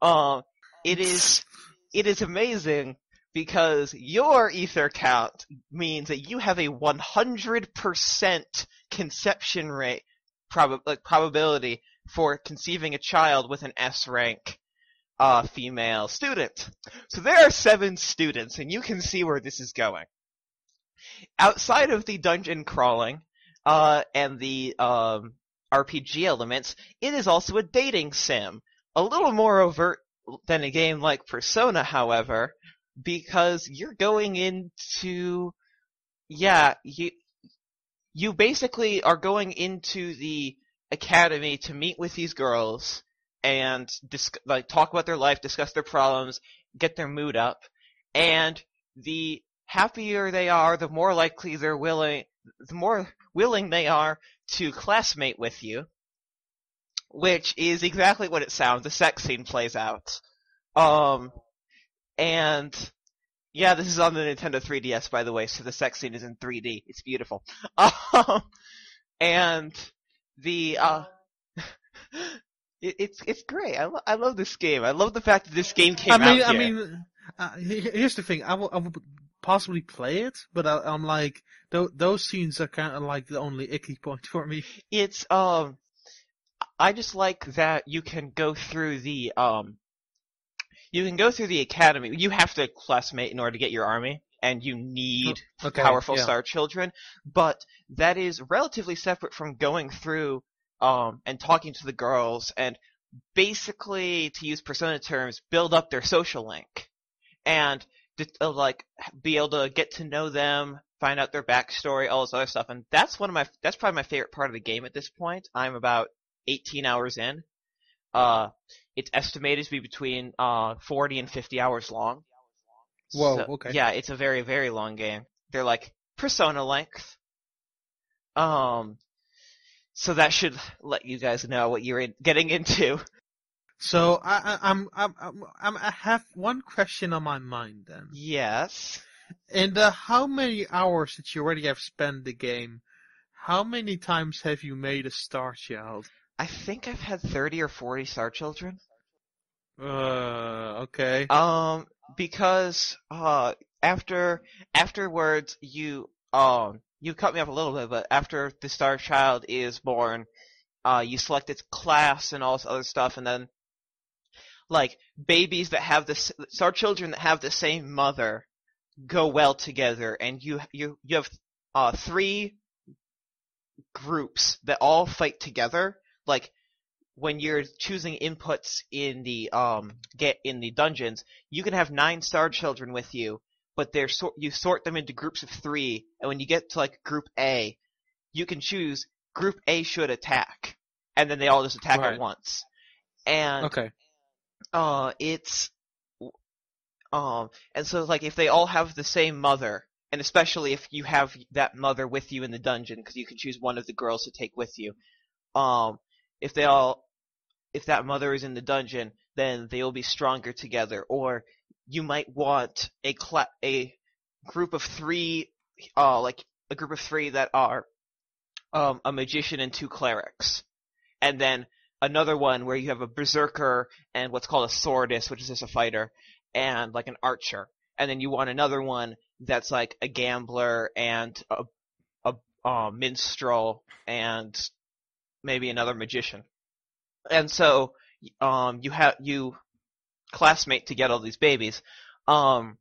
Um, it is it is amazing because your ether count means that you have a one hundred percent conception rate, prob- like probability for conceiving a child with an S rank. uh, female student. So there are seven students, and you can see where this is going. Outside of the dungeon crawling uh, and the um, R P G elements, it is also a dating sim. A little more overt than a game like Persona, however, because you're going into... Yeah, you you basically are going into the academy to meet with these girls and dis- like talk about their life, discuss their problems, get their mood up, and the happier they are, the more likely they're willing, the more willing they are to classmate with you, which is exactly what it sounds. The sex scene plays out, um, and. Yeah, this is on the Nintendo three D S, by the way, so the sex scene is in three D. It's beautiful. Um, and the uh, it, it's it's great. I lo- I love this game. I love the fact that this game came I mean, out. I here. mean, I uh, mean, here's the thing. I will, I will possibly play it, but I, I'm like, th- those scenes are kind of like the only icky point for me. It's um, I just like that you can go through the um. You can go through the academy. You have to classmate in order to get your army, and you need okay, powerful yeah. star children. But that is relatively separate from going through um, and talking to the girls and basically, to use Persona terms, build up their social link and uh, like be able to get to know them, find out their backstory, all this other stuff. And that's one of my that's probably my favorite part of the game at this point. I'm about eighteen hours in. Uh, it's estimated to be between uh, forty and fifty hours long. Whoa, so, okay. Yeah, it's a very, very long game. They're like Persona length. Um, so that should let you guys know what you're in, getting into. So I, I, I'm, I'm, I'm, I'm, I have one question on my mind then. Yes. And uh, how many hours that you already have spent the game? How many times have you made a Star Child? I think I've had thirty or forty Star Children. Uh, okay. Um, because uh, after afterwards you um you cut me up a little bit, but after the Star Child is born, uh, you select its class and all this other stuff, and then like babies that have the Star Children that have the same mother go well together, and you you you have uh three groups that all fight together. Like, when you're choosing inputs in the um get in the dungeons, you can have nine Star Children with you, but they're so- you sort them into groups of three, and when you get to like Group A, you can choose Group A should attack, and then they all just attack right. at once. And okay, uh, it's um, and so like if they all have the same mother, and especially if you have that mother with you in the dungeon, because you can choose one of the girls to take with you, um. If they all, if that mother is in the dungeon, then they will be stronger together. Or you might want a cla- a group of three, uh, like a group of three that are um, a magician and two clerics, and then another one where you have a berserker and what's called a swordist, which is just a fighter, and like an archer. And then you want another one that's like a gambler and a a, a minstrel and maybe another magician. And so um, you have you classmate to get all these babies, um,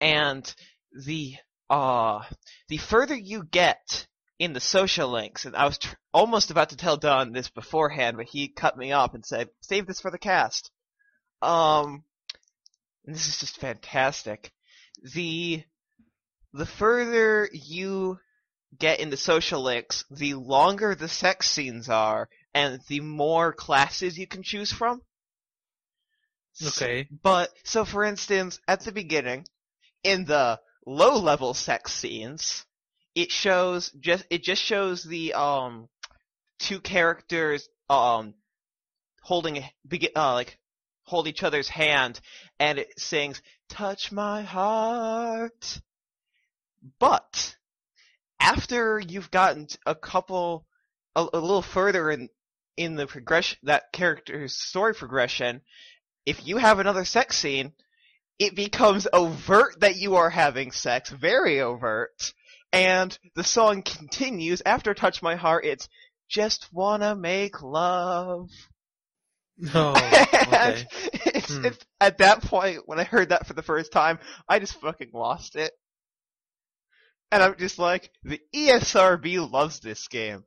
and the uh, the further you get in the social links, and I was tr- almost about to tell Don this beforehand, but he cut me off and said, "Save this for the cast." Um, and this is just fantastic. The the further you get into social links, the longer the sex scenes are, and the more classes you can choose from. Okay. So, but, so for instance, at the beginning, in the low-level sex scenes, it shows, just it just shows the, um, two characters, um, holding, uh, like, hold each other's hand, and it sings, "Touch my heart." But after you've gotten a couple, a, a little further in in the progression, that character's story progression, if you have another sex scene, it becomes overt that you are having sex, very overt, and the song continues. After "Touch My Heart," it's "Just Wanna Make Love." No. Okay. it's, hmm. it's, at that point, when I heard that for the first time, I just fucking lost it. And I'm just like, the E S R B loves this game.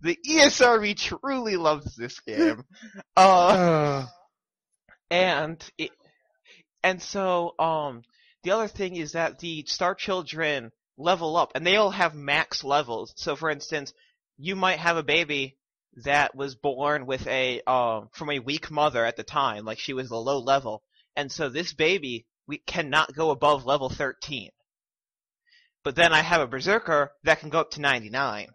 The E S R B truly loves this game. uh, uh. And it, and so um, the other thing is that the Star Children level up, and they all have max levels. So, for instance, you might have a baby that was born with a um, from a weak mother at the time, like she was a low level, and so this baby we cannot go above level thirteen. But then I have a berserker that can go up to ninety-nine.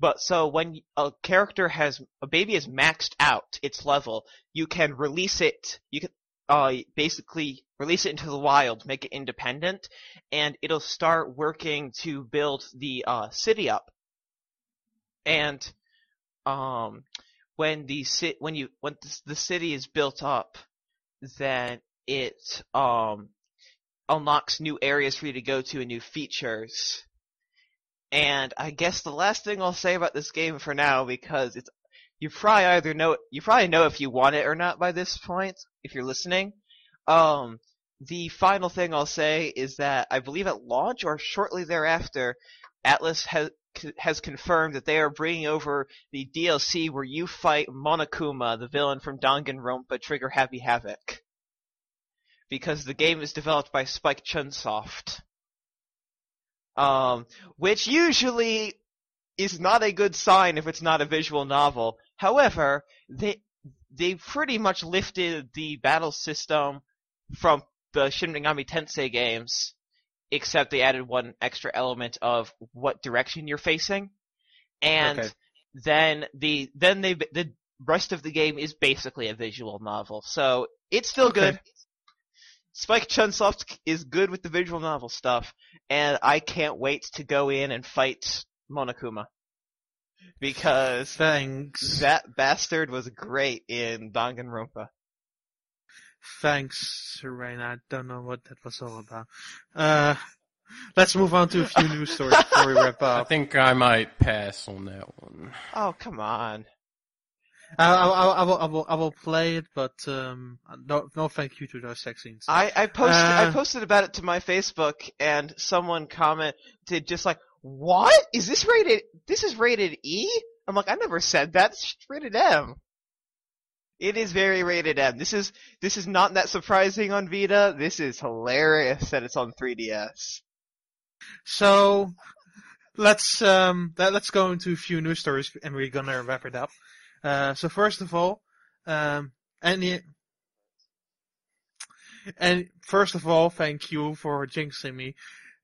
But so when a character has a baby is maxed out its level, you can release it. You can uh, basically release it into the wild, make it independent, and it'll start working to build the uh, city up. And um, when the ci- when you when the city is built up, then it um, unlocks new areas for you to go to and new features. And I guess the last thing I'll say about this game for now, because it's you probably either know you probably know if you want it or not by this point, if you're listening. Um, the final thing I'll say is that I believe at launch or shortly thereafter, Atlus has has confirmed that they are bringing over the D L C where you fight Monokuma, the villain from Danganronpa Trigger Happy Havoc, because the game is developed by Spike Chunsoft. Um, which usually is not a good sign if it's not a visual novel. However, they they pretty much lifted the battle system from the Shin Megami Tensei games, except they added one extra element of what direction you're facing, and okay. then the then they the rest of the game is basically a visual novel. So it's still okay. good. Spike Chunsoft is good with the visual novel stuff, and I can't wait to go in and fight Monokuma. Because Thanks. that bastard was great in Danganronpa. Thanks, Syrenne. I don't know what that was all about. Uh, let's move on to a few news stories before we wrap up. I think I might pass on that one. Oh, come on. I, I, I, will, I, will, I will play it, but um, no, no thank you to those sex scenes. I, I, posted, uh, I posted about it to my Facebook, and someone commented just like, what? Is this rated This is rated E? I'm like, I never said that. It's rated M. It is very rated M. This is this is not that surprising on Vita. This is hilarious that it's on three D S. So, let's, um, let, let's go into a few news stories, and we're going to wrap it up. Uh, so first of all, um, any, and first of all, thank you for jinxing me.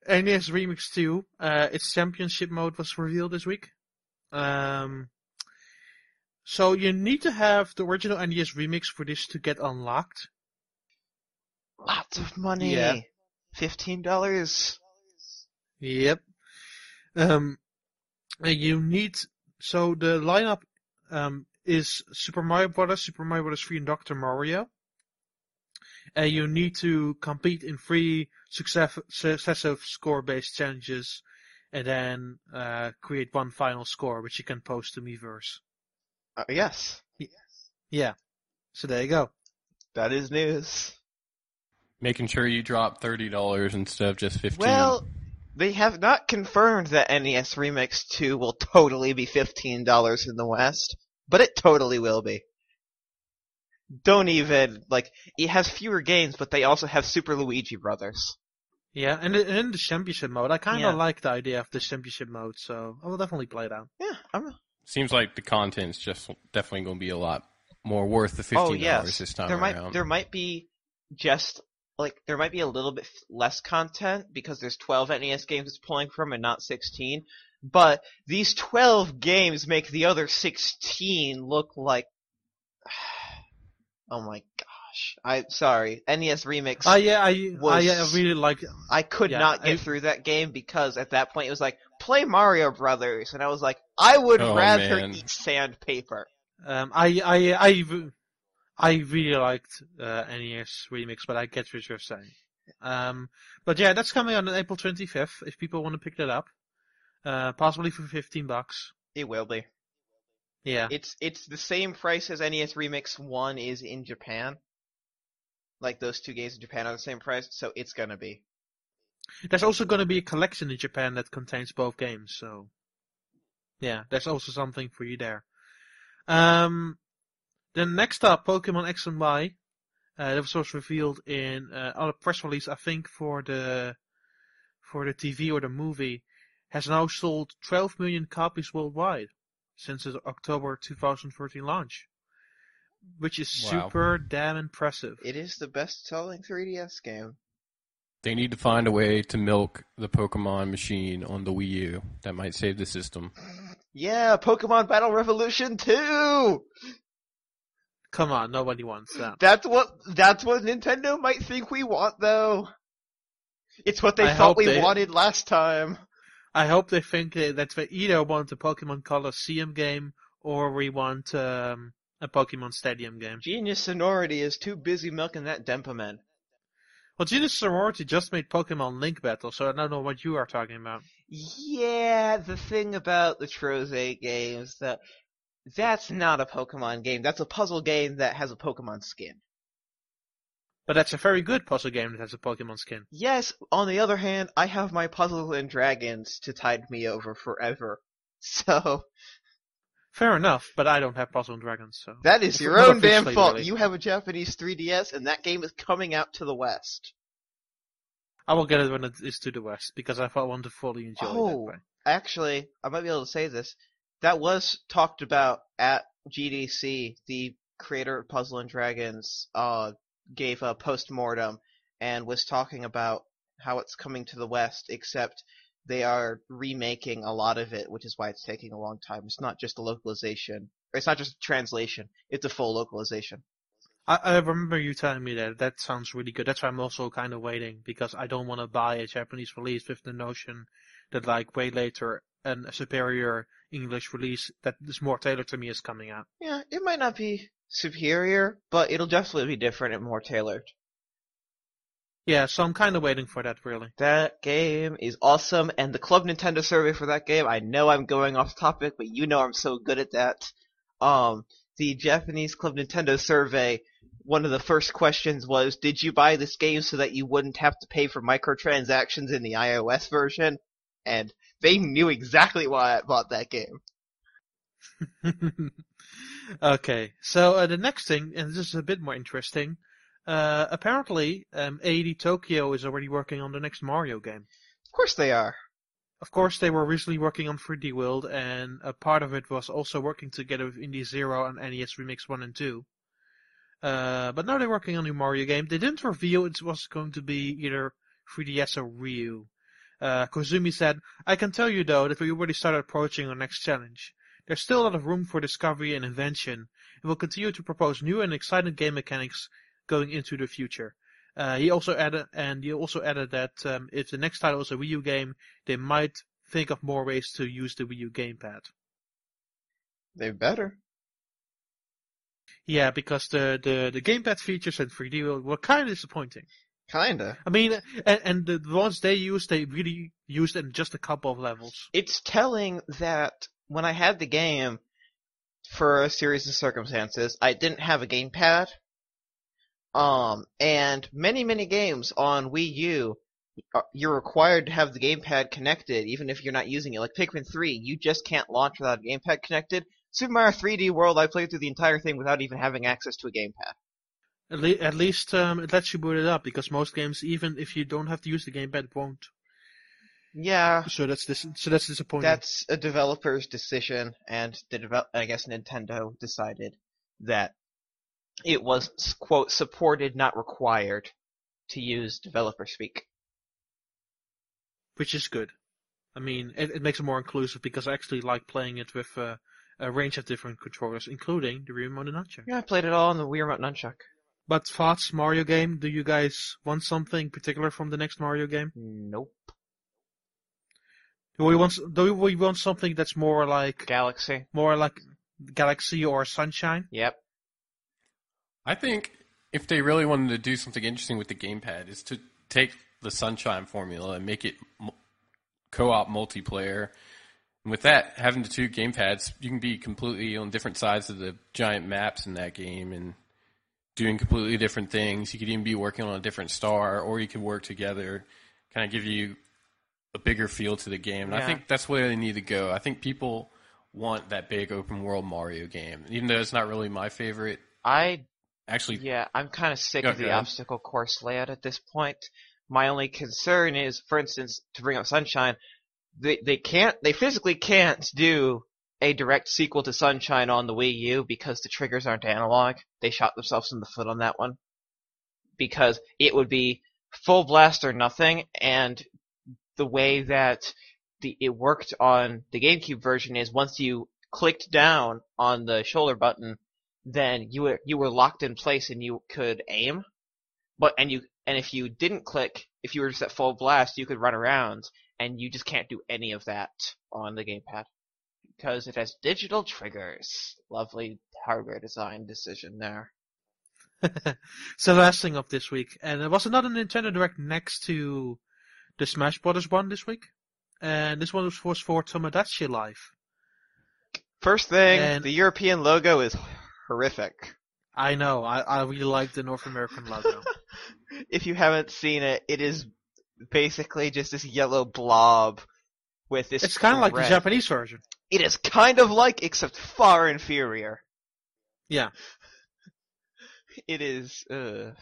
N E S Remix two, uh, its championship mode was revealed this week. Um, so you need to have the original N E S Remix for this to get unlocked. Lots of money. Yeah. fifteen dollars. Yep. Um, you need, so the lineup Um, is Super Mario Bros., Super Mario Bros. three, and Doctor Mario. And you need to compete in three success- successive score-based challenges and then uh, create one final score, which you can post to Miiverse. Uh, yes. yes. Yeah. So there you go. That is news. Making sure you drop thirty dollars instead of just fifteen dollars. Well, they have not confirmed that N E S Remix two will totally be fifteen dollars in the West, but it totally will be. Don't even, like, it has fewer games, but they also have Super Luigi Brothers. Yeah, and in the championship mode, I kind of yeah. like the idea of the championship mode, so I will definitely play that. Yeah, I'm... Seems like the content's just definitely going to be a lot more worth the fifteen dollars oh, yes. this time there around. Might, there might be just... Like, there might be a little bit less content because there's twelve N E S games it's pulling from and not sixteen. But these twelve games make the other sixteen look like... oh my gosh. I'm sorry. N E S Remix uh, yeah, I, was... I, yeah, I really like... I could yeah, not get I... through that game because at that point it was like, play Mario Brothers. And I was like, I would oh, rather man. eat sandpaper. Um, I... I, I... I... I really liked uh, N E S Remix, but I get what you're saying. Um, but yeah, that's coming on April twenty-fifth, if people want to pick that up. Uh, possibly for fifteen bucks. It will be. Yeah. It's it's the same price as N E S Remix one is in Japan. Like, those two games in Japan are the same price, so it's gonna be. There's also gonna be a collection in Japan that contains both games, so... Yeah, there's also something for you there. Um, then next up, Pokemon X and Y. Uh, that was also revealed in uh, other press release, I think, for the for the T V or the movie. Has now sold twelve million copies worldwide since its October twenty thirteen launch, which is wow. super damn impressive. It is the best-selling three D S game. They need to find a way to milk the Pokemon machine on the Wii U. That might save the system. Yeah, Pokemon Battle Revolution two! Come on, nobody wants that. That's what that's what Nintendo might think we want, though. It's what they I thought we they... wanted last time. I hope they think that we either want a Pokemon Colosseum game or we want um, a Pokemon Stadium game. Genius Sonority is too busy milking that Dempaman. Well, Genius Sonority just made Pokemon Link Battle, so I don't know what you are talking about. Yeah, the thing about the Troze games, that that's not a Pokemon game. That's a puzzle game that has a Pokemon skin. But that's a very good puzzle game that has a Pokemon skin. Yes, on the other hand, I have my Puzzle and Dragons to tide me over forever. So... Fair enough, but I don't have Puzzle and Dragons, so... That is your own damn fault. Really. You have a Japanese three D S, and that game is coming out to the West. I will get it when it is to the West, because I want to fully enjoy it. Oh, that way. Actually, I might be able to say this. That was talked about at G D C. The creator of Puzzle and Dragons, uh... gave a post-mortem and was talking about how it's coming to the West, except they are remaking a lot of it, which is why it's taking a long time. It's not just a localization, or it's not just a translation, it's a full localization. I, I remember you telling me that. That sounds really good. That's why I'm also kind of waiting, because I don't want to buy a Japanese release with the notion that, like, way later an, a superior English release that is more tailored to me is coming out. Yeah, it might not be superior, but it'll definitely be different and more tailored. Yeah, so I'm kind of waiting for that, really. That game is awesome, and the Club Nintendo survey for that game, I know I'm going off topic, but you know I'm so good at that. Um, the Japanese Club Nintendo survey, one of the first questions was, did you buy this game so that you wouldn't have to pay for microtransactions in the iOS version? And they knew exactly why I bought that game. Okay, so uh, the next thing, and this is a bit more interesting, uh, apparently um, A E D Tokyo is already working on the next Mario game. Of course they are. Of course they were recently working on three D World, and a part of it was also working together with Indie Zero and N E S Remix one and two. Uh, but now they're working on a new Mario game. They didn't reveal it was going to be either three D S or Wii U. Uh, Kozumi said, "I can tell you though that we already started approaching our next challenge. There's still a lot of room for discovery and invention, and we'll continue to propose new and exciting game mechanics going into the future." Uh, he also added, and he also added that um, if the next title is a Wii U game, they might think of more ways to use the Wii U gamepad. They better. Yeah, because the the, the gamepad features in three D were, were kind of disappointing. Kinda. I mean, and, and the ones they used, they really used in just a couple of levels. It's telling that. When I had the game, for a series of circumstances, I didn't have a gamepad. Um, and many, many games on Wii U, you're required to have the gamepad connected, even if you're not using it. Like Pikmin three, you just can't launch without a gamepad connected. Super Mario three D World, I played through the entire thing without even having access to a gamepad. At, le- at least um, it lets you boot it up, because most games, even if you don't have to use the gamepad, it won't. Yeah. So that's dis- so that's disappointing. That's a developer's decision, and the develop- I guess Nintendo decided that it was, quote, supported, not required, to use developer speak. Which is good. I mean, it, it makes it more inclusive, because I actually like playing it with uh, a range of different controllers, including the Wii Remote and Nunchuck. Yeah, I played it all on the Wii Remote Nunchuck. But thoughts, Mario game, do you guys want something particular from the next Mario game? Nope. Do we want do we want something that's more like Galaxy, more like Galaxy or Sunshine? Yep. I think if they really wanted to do something interesting with the gamepad, is to take the Sunshine formula and make it co-op multiplayer, And with that, having the two gamepads, you can be completely on different sides of the giant maps in that game and doing completely different things. You could even be working on a different star, or you could work together, kind of give you a bigger feel to the game. And yeah. I think that's where they need to go. I think people want that big open world Mario game, even though it's not really my favorite. I actually, yeah, I'm kind of sick of the obstacle course layout at this point. My only concern is, for instance, to bring up Sunshine, they they can't, they physically can't do a direct sequel to Sunshine on the Wii U because the triggers aren't analog. They shot themselves in the foot on that one because it would be full blast or nothing, and the way that the it worked on the GameCube version is once you clicked down on the shoulder button, then you were you were locked in place and you could aim, but and you and if you didn't click, if you were just at full blast, you could run around, and you just can't do any of that on the gamepad because it has digital triggers. Lovely hardware design decision there. So last thing up this week, and there was another Nintendo Direct next to the Smash Brothers one this week, and this one was for, for Tomodachi Life. First thing, and the European logo is horrific. I know. I, I really like the North American logo. If you haven't seen it, it is basically just this yellow blob with this. It's kind of like the Japanese version. It is kind of like, except far inferior. Yeah. It is. Uh,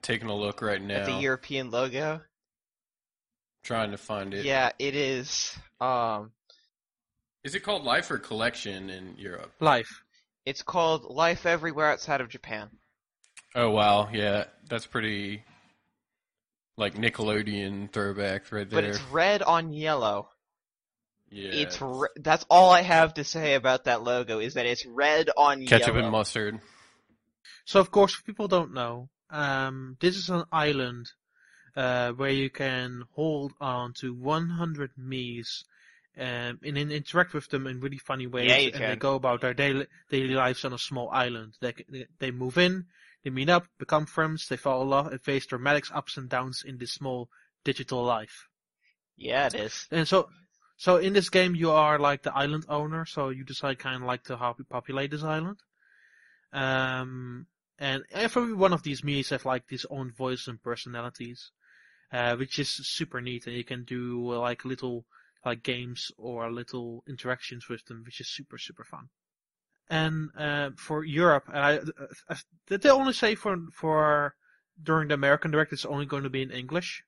Taking a look right now at the European logo. Trying to find it. Yeah, it is. Um, is it called Life or Collection in Europe? Life. It's called Life everywhere outside of Japan. Oh, wow. Yeah, that's pretty, like, Nickelodeon throwback right there. But it's red on yellow. Yeah. It's re- that's all I have to say about that logo, is that it's red on Ketchup yellow. Ketchup and mustard. So, of course, if people don't know, um, this is an island uh, where you can hold on to one hundred Miis. Um, and, and interact with them in really funny ways, yeah, and can. They go about their daily daily lives on a small island. They they, they move in, they meet up, become friends, they fall in love, and face dramatic ups and downs in this small digital life. Yeah, it is. And so, so in this game, you are like the island owner, so you decide kind of like to how you populate this island. Um, and every one of these Miis have like these own voices and personalities, uh, which is super neat, and you can do uh, like little. like games or little interactions with them, which is super, super fun. And uh, for Europe, and I, I, did they only say for for during the American Direct it's only going to be in English?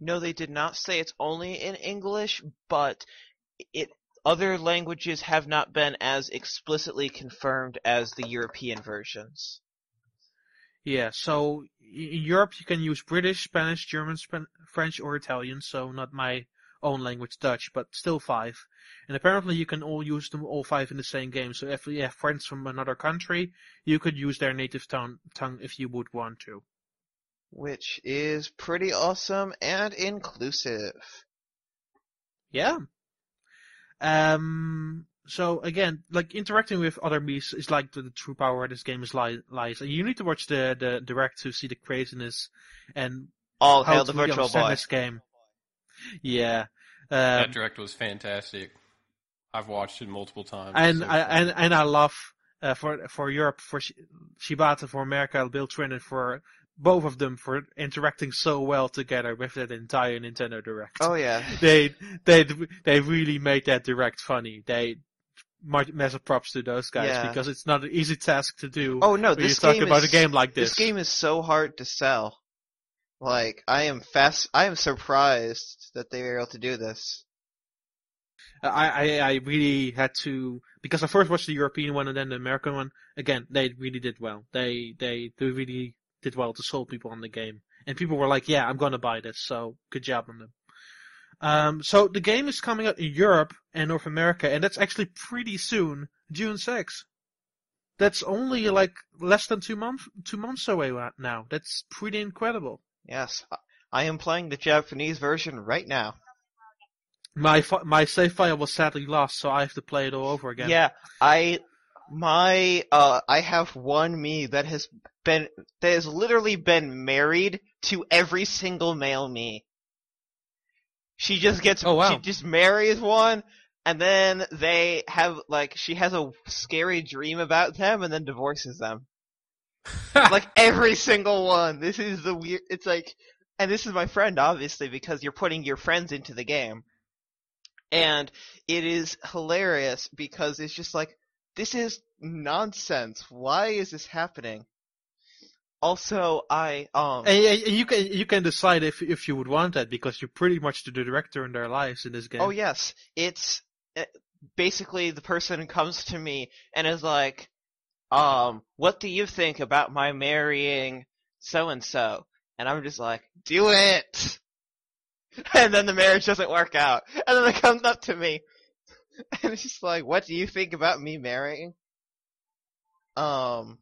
No, they did not say it's only in English, but it other languages have not been as explicitly confirmed as the European versions. Yeah, so in Europe you can use British, Spanish, German, Sp- French, or Italian, so not my own language, Dutch, but still five. And apparently you can all use them all five in the same game, so if you have friends from another country, you could use their native tongue, tongue if you would want to. Which is pretty awesome and inclusive. Yeah. Um. So again, like interacting with other Miis is like the, the true power of this game is li- lies. And you need to watch the, the direct to see the craziness and all how hail to the virtual boy. This game. Yeah, um, that direct was fantastic. I've watched it multiple times, and so I and, and I love uh, for for Europe, for Shibata, for America, Bill Trinan, for both of them for interacting so well together with that entire Nintendo Direct. Oh yeah, they they they really made that Direct funny. They massive props to those guys yeah. because it's not an easy task to do. Oh no, this game is, about a game like this. This game is so hard to sell. Like, I am fast. I am surprised that they were able to do this. I, I I really had to, because I first watched the European one and then the American one. Again, they really did well. They they, they really did well to sell people on the game, and people were like, "Yeah, I'm gonna buy this." So good job on them. Um, so the game is coming out in Europe and North America, and that's actually pretty soon, June sixth. That's only like less than two months two months away now. That's pretty incredible. Yes, I am playing the Japanese version right now. My fi- my save file was sadly lost, so I have to play it all over again. Yeah, I my uh I have one Mii that has been that has literally been married to every single male Mii. She just gets oh, wow. she just marries one, And then they have, like, she has a scary dream about them and then divorces them. Like, every single one. This is the weird... It's like... And this is my friend, obviously, because you're putting your friends into the game. And it is hilarious because it's just like, this is nonsense. Why is this happening? Also, I... um and, and you can you can decide if if you would want that, because you're pretty much the director in their lives in this game. Oh, yes. It's... Basically, the person comes to me and is like, um, what do you think about my marrying so-and-so? And I'm just like, do it! And then the marriage doesn't work out. And then it comes up to me. And it's just like, what do you think about me marrying? Um,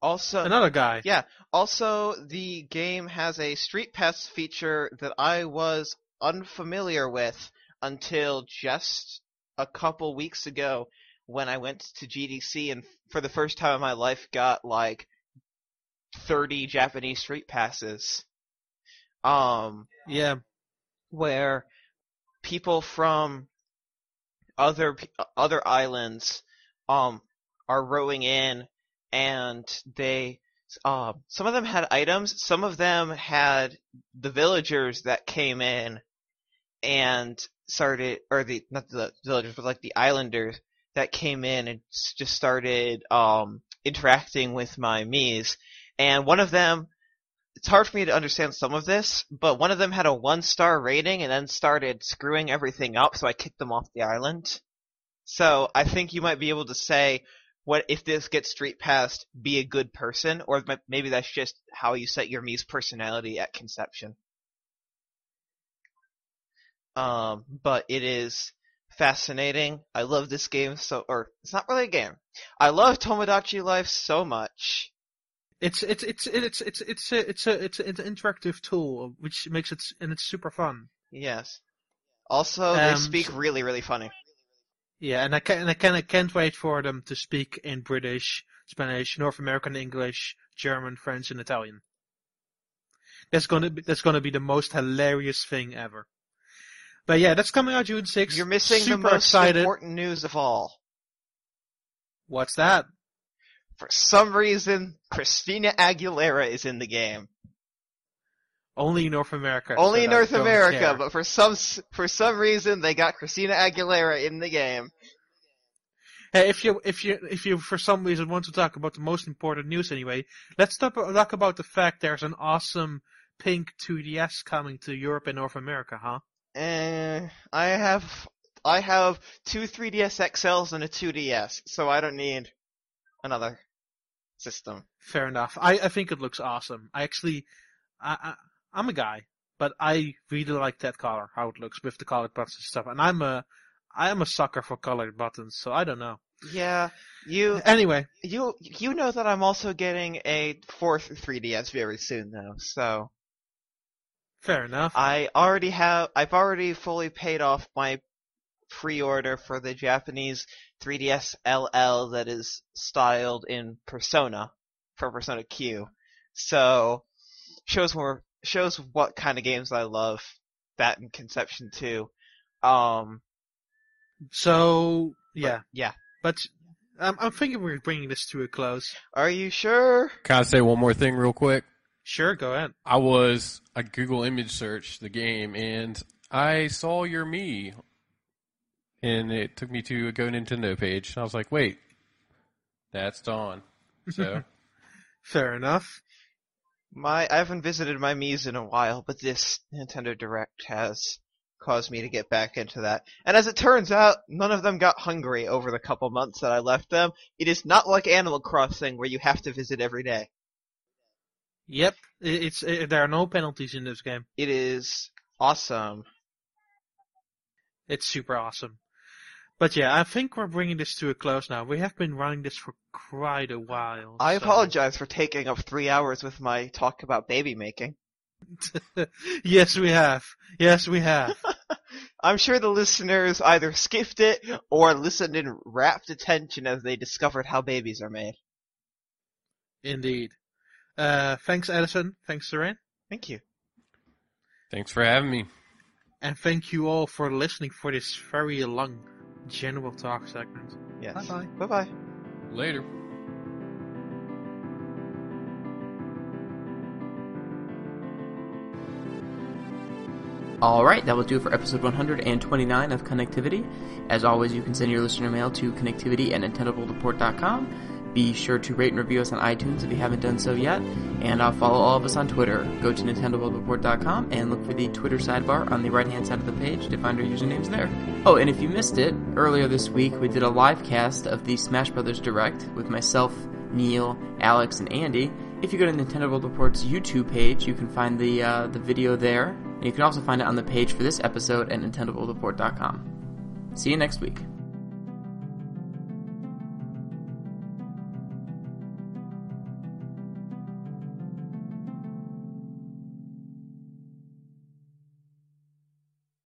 also... Another guy. Yeah. Also, the game has a Street Pass feature that I was unfamiliar with until just a couple weeks ago when I went to G D C and for the first time in my life got, like, thirty Japanese street passes. Um, yeah. Where people from other other islands um are rowing in, and they uh, some of them had items, some of them had the villagers that came in and started, or the not the villagers, but like the islanders that came in and just started um interacting with my Miis. And one of them, it's hard for me to understand some of this, but one of them had a one-star rating and then started screwing everything up, so I kicked them off the island. So I think you might be able to say, what if this gets street passed, be a good person, or maybe that's just how you set your Mii's personality at conception. Um, but it is fascinating. I love this game so, or it's not really a game. I love Tomodachi Life so much. It's it's it's it's it's it's a, it's a, it's an interactive tool, which makes it, and it's super fun. Yes. Also, um, they speak really really funny. Yeah, and I can and I can I can't wait for them to speak in British, Spanish, North American English, German, French, and Italian. That's gonna be, that's gonna be the most hilarious thing ever. But yeah, that's coming out June sixth. You're missing super the most excited. important news of all. What's that? For some reason, Christina Aguilera is in the game. Only North America. Only so North America, care. But for some for some reason, they got Christina Aguilera in the game. Hey, if you if you if you for some reason want to talk about the most important news, anyway, let's talk, talk about the fact there's an awesome pink two D S coming to Europe and North America, huh? Uh, I have I have two three D S X Ls and a two D S, so I don't need another system. Fair enough. I, I think it looks awesome. I actually, I, I, I'm a guy, but I really like that color, how it looks with the colored buttons and stuff. And I'm a, I'm a sucker for colored buttons, so I don't know. Yeah, you. Anyway, you, you know that I'm also getting a fourth three D S very soon, though. So. Fair enough. I already have. I've already fully paid off my pre-order for the Japanese three D S L L that is styled in Persona, for Persona Q. So, shows more, shows what kind of games I love, that and Conception two. Um, so, yeah. But, yeah. But um, I'm thinking we're bringing this to a close. Are you sure? Can I say one more thing real quick? Sure, go ahead. I was, I Google image searched the game, and I saw your Mii. And it took me to a Go Nintendo page. And I was like, wait, that's Dawn. So, fair enough. My I haven't visited my Miis in a while, but this Nintendo Direct has caused me to get back into that. And as it turns out, none of them got hungry over the couple months that I left them. It is not like Animal Crossing where you have to visit every day. Yep, it's it, there are no penalties in this game. It is awesome. It's super awesome. But yeah, I think we're bringing this to a close now. We have been running this for quite a while. I so. apologize for taking up three hours with my talk about baby making. Yes, we have. Yes, we have. I'm sure the listeners either skipped it or listened in rapt attention as they discovered how babies are made. Indeed. Uh, thanks, Addison. Thanks, Syrenne. Thank you. Thanks for having me. And thank you all for listening for this very long general talk segment. Yes. Bye-bye. Bye-bye. Later. Alright, that will do it for episode one hundred twenty-nine of Connectivity. As always, you can send your listener mail to connectivity at nintendo world report dot com. Be sure to rate and review us on iTunes if you haven't done so yet, and uh, follow all of us on Twitter. Go to nintendo world report dot com and look for the Twitter sidebar on the right-hand side of the page to find our usernames there. Oh, and if you missed it, earlier this week we did a live cast of the Smash Brothers Direct with myself, Neil, Alex, and Andy. If you go to Nintendo World Report's YouTube page, you can find the uh, the video there. And you can also find it on the page for this episode at nintendo world report dot com. See you next week.